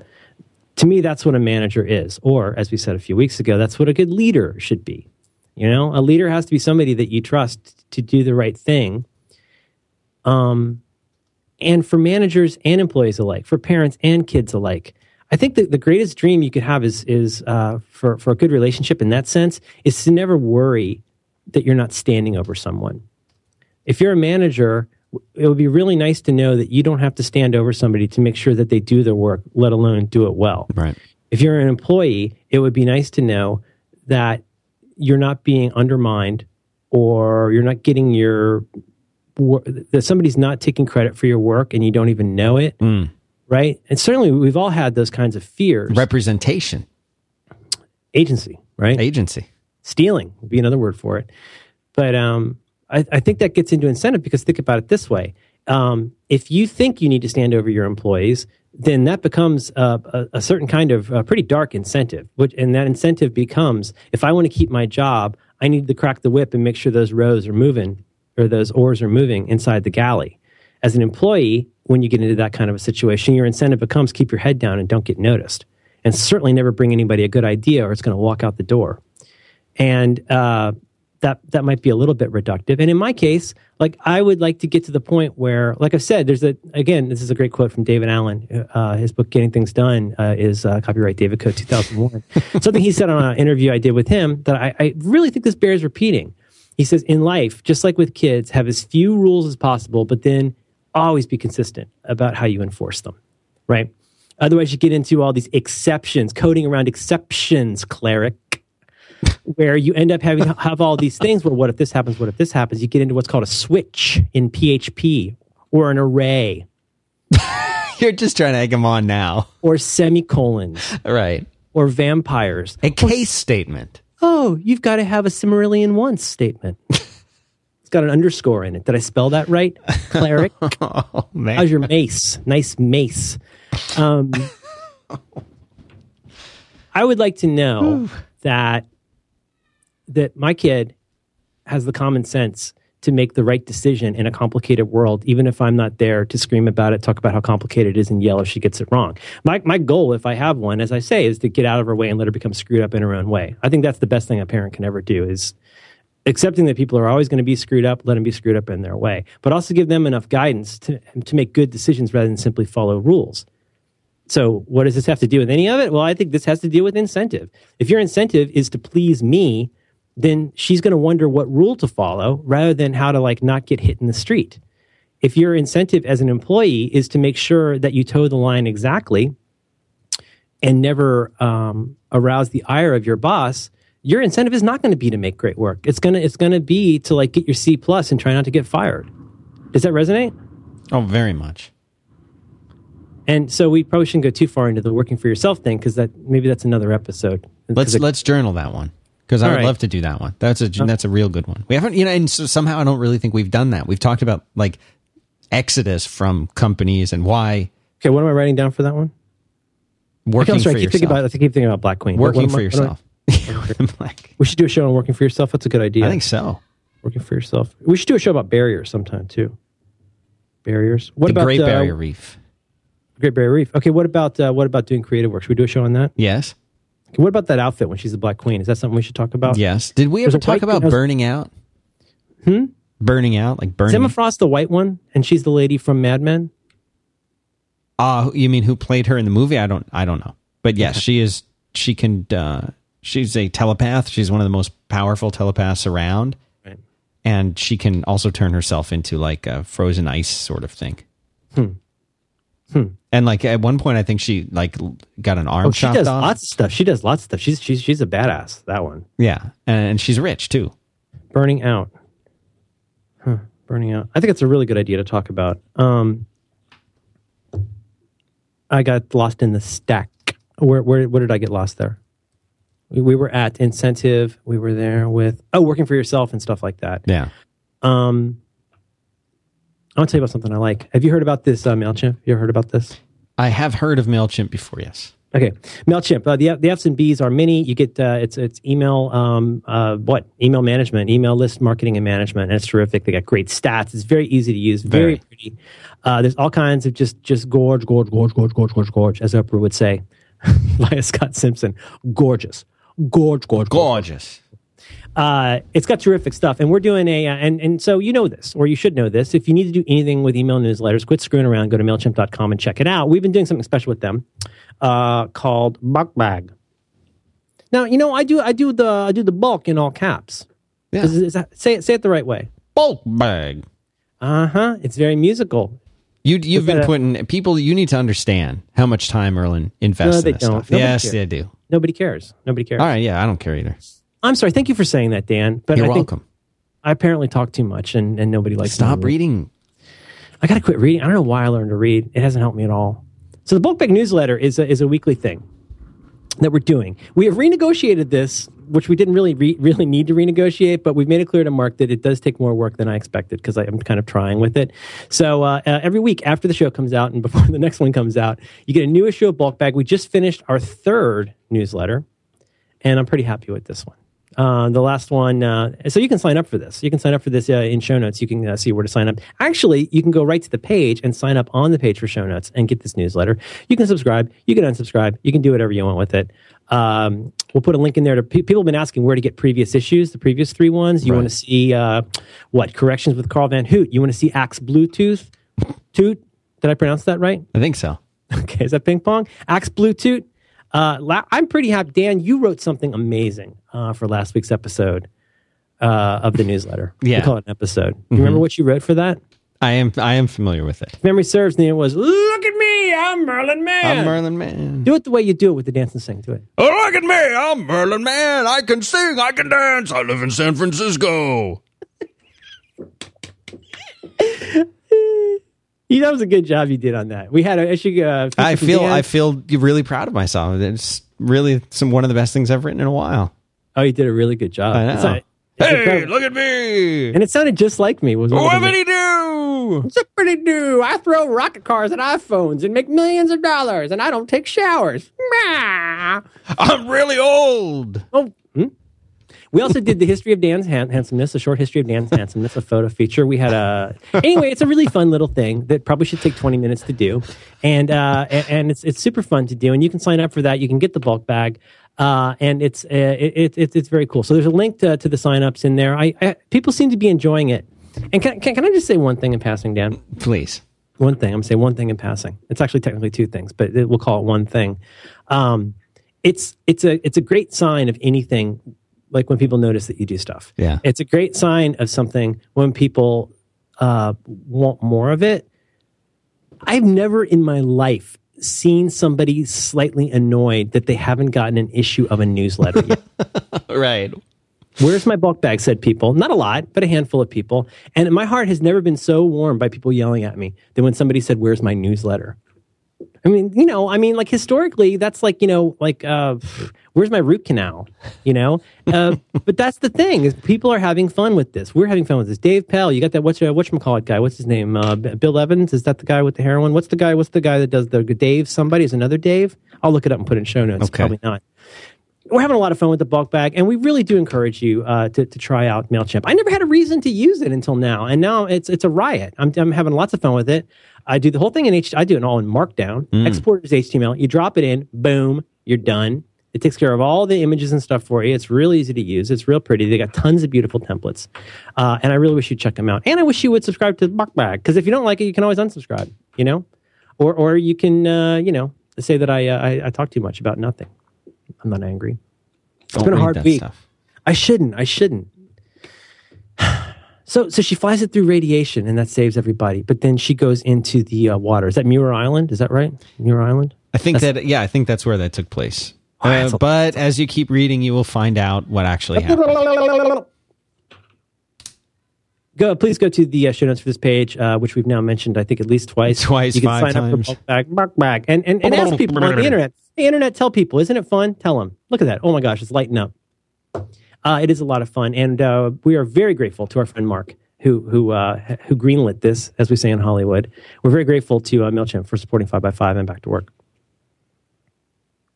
To me, that's what a manager is. Or, as we said a few weeks ago, that's what a good leader should be. You know, a leader has to be somebody that you trust to do the right thing. Um, and for managers and employees alike, for parents and kids alike, I think that the greatest dream you could have is is uh, for, for a good relationship in that sense is to never worry that you're not standing over someone. If you're a manager, it would be really nice to know that you don't have to stand over somebody to make sure that they do their work, let alone do it well. Right. If you're an employee, it would be nice to know that you're not being undermined, or you're not getting your that somebody's not taking credit for your work and you don't even know it, mm. right? And certainly, we've all had those kinds of fears. Representation, agency, right? Agency, stealing would be another word for it. But um, I, I think that gets into incentive, because think about it this way: um, if you think you need to stand over your employees, then that becomes uh, a, a certain kind of uh, pretty dark incentive, which, and that incentive becomes, if I want to keep my job, I need to crack the whip and make sure those rows are moving, or those oars are moving inside the galley. As an employee, when you get into that kind of a situation, your incentive becomes keep your head down and don't get noticed, and certainly never bring anybody a good idea, or it's going to walk out the door. And uh, that that might be a little bit reductive. And in my case, like, I would like to get to the point where, like I've said, there's a, again, this is a great quote from David Allen. Uh, his book, Getting Things Done, uh, is uh, copyright David Coe, two thousand one. Something he said on an interview I did with him that I, I really think this bears repeating. He says, in life, just like with kids, have as few rules as possible, but then always be consistent about how you enforce them, right? Otherwise, you get into all these exceptions, coding around exceptions, cleric. Where you end up having have all these things where what if this happens, what if this happens? You get into what's called a switch in P H P, or an array. You're just trying to egg them on now. Or semicolons. Right. Or vampires. A case or, statement. Oh, you've got to have a Cimmerillion once statement. It's got an underscore in it. Did I spell that right? Cleric. Oh, man. How's your mace? Nice mace. Um, I would like to know that that my kid has the common sense to make the right decision in a complicated world, even if I'm not there to scream about it, talk about how complicated it is, and yell if she gets it wrong. My my goal, if I have one, as I say, is to get out of her way and let her become screwed up in her own way. I think that's the best thing a parent can ever do, is accepting that people are always going to be screwed up, let them be screwed up in their way, but also give them enough guidance to, to make good decisions rather than simply follow rules. So what does this have to do with any of it? Well, I think this has to do with incentive. If your incentive is to please me, then she's going to wonder what rule to follow rather than how to like not get hit in the street. If your incentive as an employee is to make sure that you toe the line exactly and never um, arouse the ire of your boss, your incentive is not going to be to make great work. It's gonna it's gonna be to like get your C plus and try not to get fired. Does that resonate? Oh, very much. And so we probably shouldn't go too far into the working for yourself thing because that maybe that's another episode. Let's it, let's journal that one because I would right. love to do that one. That's a that's a real good one. We haven't, you know, and so somehow I don't really think we've done that. We've talked about like exodus from companies and why. Okay, what am I writing down for that one? Working okay, sorry, for I keep yourself. Thinking about, I keep thinking about Black Queen. Working for I, yourself. We should do a show on working for yourself. That's a good idea. I think so. Working for yourself. We should do a show about barriers sometime too. Barriers. What the about the Great uh, Barrier Reef? Great Barrier Reef. Okay, what about uh, what about doing creative work? Should we do a show on that? Yes. Okay, what about that outfit when she's the Black Queen? Is that something we should talk about? Yes. Did we There's ever talk about was, burning out? Hmm? Burning out? Like burning. Is Emma Frost the white one and she's the lady from Mad Men? Uh, you mean who played her in the movie? I don't I don't know. But yes, yeah. she is she can uh, she's a telepath. She's one of the most powerful telepaths around. Right. And she can also turn herself into like a frozen ice sort of thing. Hmm. Hmm. And like at one point, I think she like got an arm. Oh, she chopped does off. Lots of stuff. She does lots of stuff. She's she's she's a badass. That one. Yeah, and she's rich too. Burning out. Huh. Burning out. I think it's a really good idea to talk about. Um, I got lost in the stack. Where where where did I get lost there? We, we were at incentive. We were there with oh working for yourself and stuff like that. Yeah. Um. I want to tell you about something I like. Have you heard about this uh, MailChimp? You ever heard about this? I have heard of MailChimp before, yes. Okay. MailChimp. Uh, the, the F's and B's are many. You get, uh, it's it's email, um, uh, what? Email management, email list marketing and management. And it's terrific. They got great stats. It's very easy to use. Very, very. pretty. Uh, there's all kinds of just just gorge, gorge, gorge, gorge, gorge, gorge, gorge, as Oprah would say. Via Scott Simpson. Gorgeous. Gorge, gorge, gorge. Gorgeous. Uh, it's got terrific stuff, and we're doing a uh, and and so you know this, or you should know this. If you need to do anything with email newsletters, quit screwing around. Go to MailChimp dot com and check it out. We've been doing something special with them uh, called Bulk Bag. Now you know I do I do the I do the bulk in all caps. Yeah. Is, is that, say it say it the right way. Bulk Bag. Uh huh. It's very musical. You you've been putting people. You need to understand how much time Merlin invests no, they in this don't. stuff. Nobody yes, cares. they do. Nobody cares. Nobody cares. All right. Yeah, I don't care either. I'm sorry. Thank you for saying that, Dan. But You're I think welcome. I apparently talk too much, and, and nobody likes. Stop reading. I got to quit reading. I don't know why I learned to read. It hasn't helped me at all. So the Bulk Bag newsletter is a, is a weekly thing that we're doing. We have renegotiated this, which we didn't really re- really need to renegotiate, but we've made it clear to Mark that it does take more work than I expected because I'm kind of trying with it. So uh, uh, every week after the show comes out and before the next one comes out, you get a new issue of Bulk Bag. We just finished our third newsletter, and I'm pretty happy with this one. Uh, the last one, uh, so you can sign up for this. You can sign up for this uh, in show notes. You can uh, see where to sign up. Actually, you can go right to the page and sign up on the page for show notes and get this newsletter. You can subscribe. You can unsubscribe. You can do whatever you want with it. Um, we'll put a link in there. To pe- people have been asking where to get previous issues, the previous three ones. You right. want to see, uh, what, corrections with Carl Van Hoot. You want to see Axe Bluetooth? Toot? Did I pronounce that right? I think so. Okay, is that ping pong? Axe Bluetooth? Uh, la- I'm pretty happy. Dan, you wrote something amazing uh, for last week's episode uh, of the newsletter. Yeah. We call it an episode. You mm-hmm. remember what you wrote for that? I am I am familiar with it. If memory serves, and it was, look at me, I'm Merlin Mann. I'm Merlin Mann. Do it the way you do it with the dance and sing. Do it. Oh, look at me, I'm Merlin Mann. I can sing, I can dance. I live in San Francisco. You, that was a good job you did on that. We had a issue. Uh, I feel I feel really proud of myself. It's really some one of the best things I've written in a while. Oh, you did a really good job. I know. It's not, it's hey, incredible. Look at me! And it sounded just like me. Was Whippity do? Zippity do! I throw rocket cars at iPhones and make millions of dollars, and I don't take showers. I'm really old. Oh. Hmm? We also did the history of Dan's hand- handsomeness, a short history of Dan's handsomeness, a photo feature. We had a anyway. It's a really fun little thing that probably should take twenty minutes to do, and uh, and, and it's it's super fun to do. And you can sign up for that. You can get the Bulk Bag, uh, and it's uh, it, it it's very cool. So there's a link to, to the signups in there. I, I people seem to be enjoying it. And can, can can I just say one thing in passing, Dan? Please. one thing. I'm going to say one thing in passing. It's actually technically two things, but it, we'll call it one thing. Um, it's it's a it's a great sign of anything, like when people notice that you do stuff. Yeah. It's a great sign of something when people uh, want more of it. I've never in my life seen somebody slightly annoyed that they haven't gotten an issue of a newsletter yet. Right. Where's my bulk bag, said people. Not a lot, but a handful of people. And my heart has never been so warm by people yelling at me than when somebody said, where's my newsletter? I mean, you know, I mean, like historically, that's like, you know, like, uh, where's my root canal, you know? Uh, but that's the thing, is people are having fun with this. We're having fun with this. Dave Pell, you got that, what's, uh, whatchamacallit guy? What's his name? Uh, Bill Evans? Is that the guy with the heroin? What's the guy, what's the guy that does the Dave? Somebody is another Dave? I'll look it up and put it in show notes. Okay. Probably not. We're having a lot of fun with the bulk bag, and we really do encourage you uh, to, to try out MailChimp. I never had a reason to use it until now, and now it's it's a riot. I'm I'm having lots of fun with it. I do the whole thing in H T M L. I do it all in Markdown. Mm. Export is H T M L. You drop it in, boom, you're done. It takes care of all the images and stuff for you. It's real easy to use. It's real pretty. They got tons of beautiful templates, uh, and I really wish you'd check them out. And I wish you would subscribe to the bulk bag, because if you don't like it, you can always unsubscribe. You know, or or you can uh, you know say that I, uh, I I talk too much about nothing. I'm not angry. It's Don't been a hard week. Stuff. I shouldn't. I shouldn't. So, so she flies it through radiation, and that saves everybody. But then she goes into the uh, water. Is that Muir Island? Is that right? Muir Island? I think that's, that. Yeah, I think that's where that took place. Oh, uh, but as you keep reading, you will find out what actually happened. Go, please go to the uh, show notes for this page, uh, which we've now mentioned, I think, at least twice. Twice, you can five sign times. Up for Bulk Bag, Bag, and and, and ask people on the internet. The internet, tell people, isn't it fun? Tell them. Look at that. Oh my gosh, it's lighting up. Uh, it is a lot of fun, and uh, we are very grateful to our friend Mark, who who uh, who greenlit this, as we say in Hollywood. We're very grateful to uh, MailChimp for supporting five by five and Back to Work.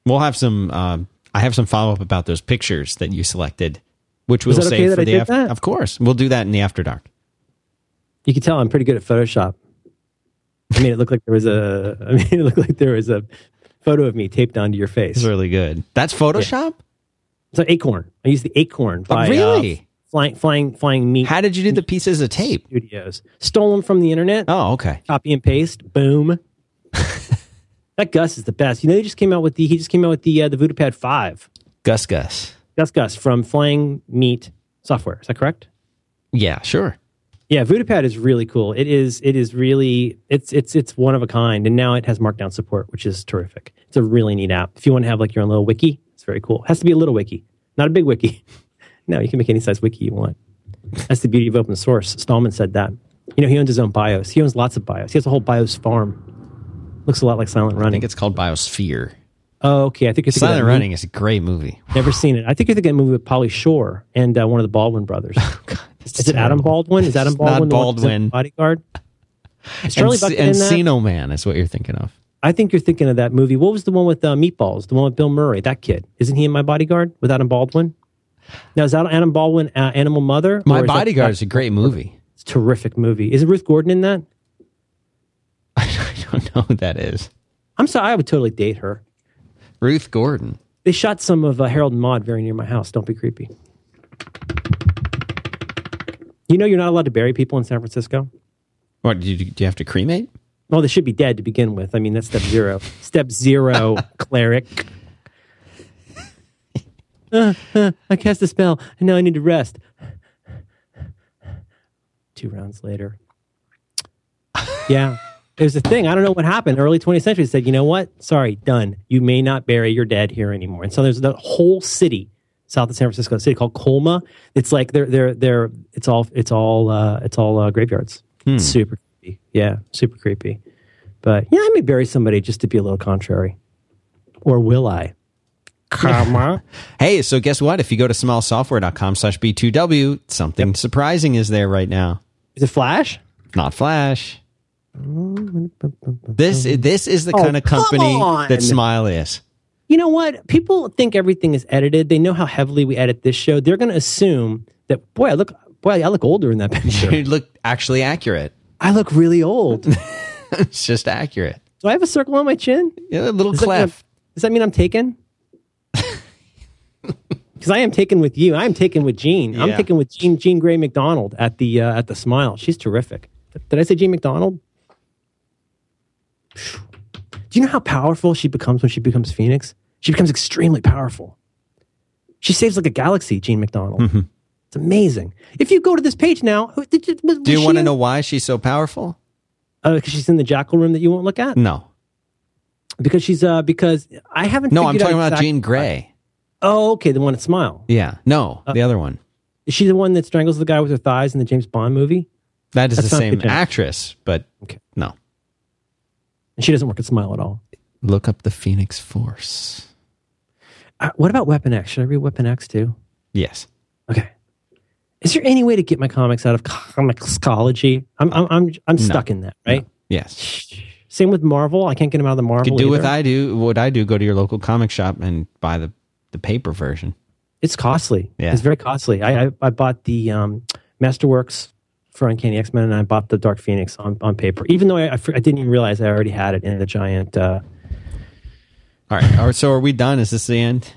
We'll have some. Uh, I have some follow up about those pictures that you selected, which we'll save okay for the after. Of course, we'll do that in the after dark. You can tell I'm pretty good at Photoshop. I mean, it looked like there was a. I mean, it looked like there was a photo of me taped onto your face. It's really good. That's Photoshop. Yeah. It's an acorn. I use the acorn. By, oh, really? Uh, flying, flying, flying meat. How did you do the pieces of tape? Studios stole them from the internet. Oh, okay. Copy and paste. Boom. That Gus is the best. You know, he just came out with the. He just came out with the uh, the VoodooPad five. Gus, Gus. Gus Gus from Flying Meat Software. Is that correct? Yeah, sure. Yeah, VoodooPad is really cool. It is it is really it's it's it's one of a kind, and now it has Markdown support, which is terrific. It's a really neat app. If you want to have like your own little wiki, it's very cool. It has to be a little wiki, not a big wiki. No, you can make any size wiki you want. That's the beauty of open source. Stallman said that. You know, he owns his own BIOS. He owns lots of BIOS. He has a whole BIOS farm. Looks a lot like Silent Running. I think it's called Biosphere. Oh, okay. I think you're thinking Silent Running is a great movie. Never seen it. I think you're thinking of a movie with Pauly Shore and uh, one of the Baldwin brothers. Oh, God, is it Adam Baldwin? Is Adam it's Baldwin, Baldwin. The bodyguard? Is Charlie Bucket in that? Encino Man is what you're thinking of. I think you're thinking of that movie. What was the one with uh, Meatballs? The one with Bill Murray? That kid. Isn't he in My Bodyguard with Adam Baldwin? Now, is that Adam Baldwin uh, Animal Mother? My is Bodyguard that, is a great movie. It's a terrific movie. Is it Ruth Gordon in that? I don't know who that is. I'm sorry. I would totally date her. Ruth Gordon. They shot some of uh, Harold and Maude very near my house. Don't be creepy. You know you're not allowed to bury people in San Francisco? What, do you, do you have to cremate? Well, they should be dead to begin with. I mean, that's step zero. Step zero, cleric. uh, uh, I cast a spell, and now I need to rest. Two rounds later. Yeah. There's a thing. I don't know what happened. Early twentieth century said, you know what? Sorry, done. You may not bury your dead here anymore. And so there's the whole city south of San Francisco, a city called Colma. It's like they're they're they're. It's all it's all uh, it's all uh, graveyards. Hmm. It's super creepy. Yeah, super creepy. But yeah, I may bury somebody just to be a little contrary, or will I? Comma. Hey, so guess what? If you go to smile software dot com slash b two w, something yep. surprising is there right now. Is it Flash? Not Flash. This this is the oh, kind of company that Smile is. You know what? People think everything is edited. They know how heavily we edit this show. They're going to assume that boy, I look boy, I look older in that picture. You look actually accurate. I look really old. It's just accurate. Do I have a circle on my chin? Yeah, a little does cleft. That, does that mean I'm taken? Because I am taken with you. I am taken with Jean. Yeah. I'm taken with Jean Jean Grey McDonald at the uh, at the Smile. She's terrific. Did I say Jean McDonald? Do you know how powerful she becomes when she becomes Phoenix? She becomes extremely powerful. She saves like a galaxy, Jean McDonald. Mm-hmm. It's amazing. If you go to this page now... Who, did you, was, Do you want to know why she's so powerful? Because uh, she's in the jackal room that you won't look at? No. Because she's... Uh, because I haven't... No, I'm talking about exactly Jean Grey. Why. Oh, okay. The one at Smile. Yeah. No, uh, the other one. Is she the one that strangles the guy with her thighs in the James Bond movie? That is That's the same actress, but okay. No. And she doesn't work at Smile at all. Look up the Phoenix Force. Uh, what about Weapon X? Should I read Weapon X too? Yes. Okay. Is there any way to get my comics out of comicsology? I'm I'm I'm, I'm stuck no. in that, right? No. Yes. Same with Marvel. I can't get them out of the Marvel. You could do either. what I do. What I do. Go to your local comic shop and buy the, the paper version. It's costly. Yeah. It's very costly. I I, I bought the um, Masterworks for Uncanny X-Men, and I bought the Dark Phoenix on, on paper, even though I, I, I didn't even realize I already had it in the giant... Uh... All right. All right. So are we done? Is this the end?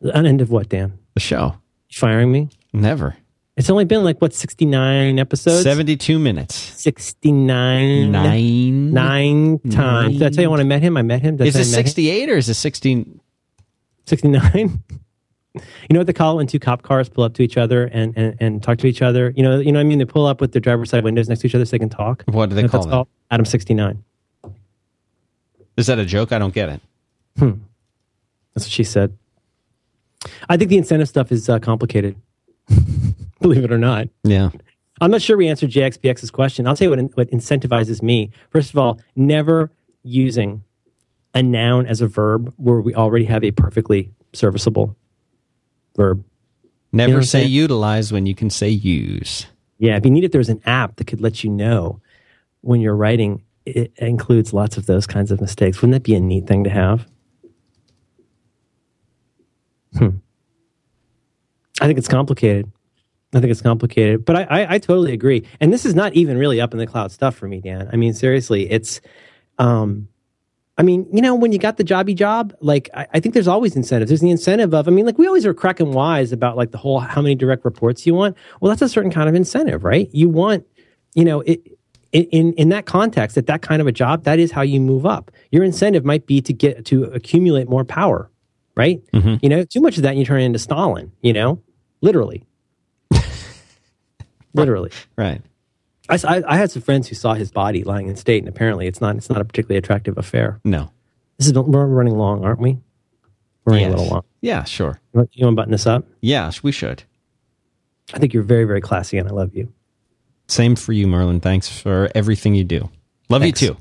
The end of what, Dan? The show. You firing me? Never. It's only been like, what, sixty-nine episodes? seventy-two minutes. sixty-nine. Nine. Nine times. Nine. Did I tell you when I met him? I met him. Did is I it sixty-eight him? Or is it sixteen? sixty-nine? You know what they call it when two cop cars pull up to each other and, and, and talk to each other? You know, you know what I mean? They pull up with their driver's side windows next to each other so they can talk. What do they you know call that? Adam sixty-nine. Is that a joke? I don't get it. Hmm. That's what she said. I think the incentive stuff is uh, complicated. Believe it or not. Yeah. I'm not sure we answered J X P X's question. I'll tell you what, in, what incentivizes me. First of all, never using a noun as a verb where we already have a perfectly serviceable verb. Never you know say utilize when you can say use. Yeah, if you need it, there's an app that could let you know when you're writing. It includes lots of those kinds of mistakes. Wouldn't that be a neat thing to have? Hmm. I think it's complicated. I think it's complicated, but I, I, I totally agree. And this is not even really up in the cloud stuff for me, Dan. I mean, seriously, it's... Um, I mean, you know, when you got the jobby job, like, I, I think there's always incentives. There's the incentive of, I mean, like, we always are cracking wise about, like, the whole how many direct reports you want. Well, that's a certain kind of incentive, right? You want, you know, it, in, in that context, at that kind of a job, that is how you move up. Your incentive might be to get to accumulate more power, right? Mm-hmm. You know, too much of that, you turn into Stalin, you know, literally. Literally. Right. I, I had some friends who saw his body lying in state, and apparently it's not it's not a particularly attractive affair. No. This is We're running long, aren't we? We're running yes. a little long. Yeah, sure. You want, you want to button this up? Yes, we should. I think you're very, very classy, and I love you. Same for you, Merlin. Thanks for everything you do. Love Thanks. you, too.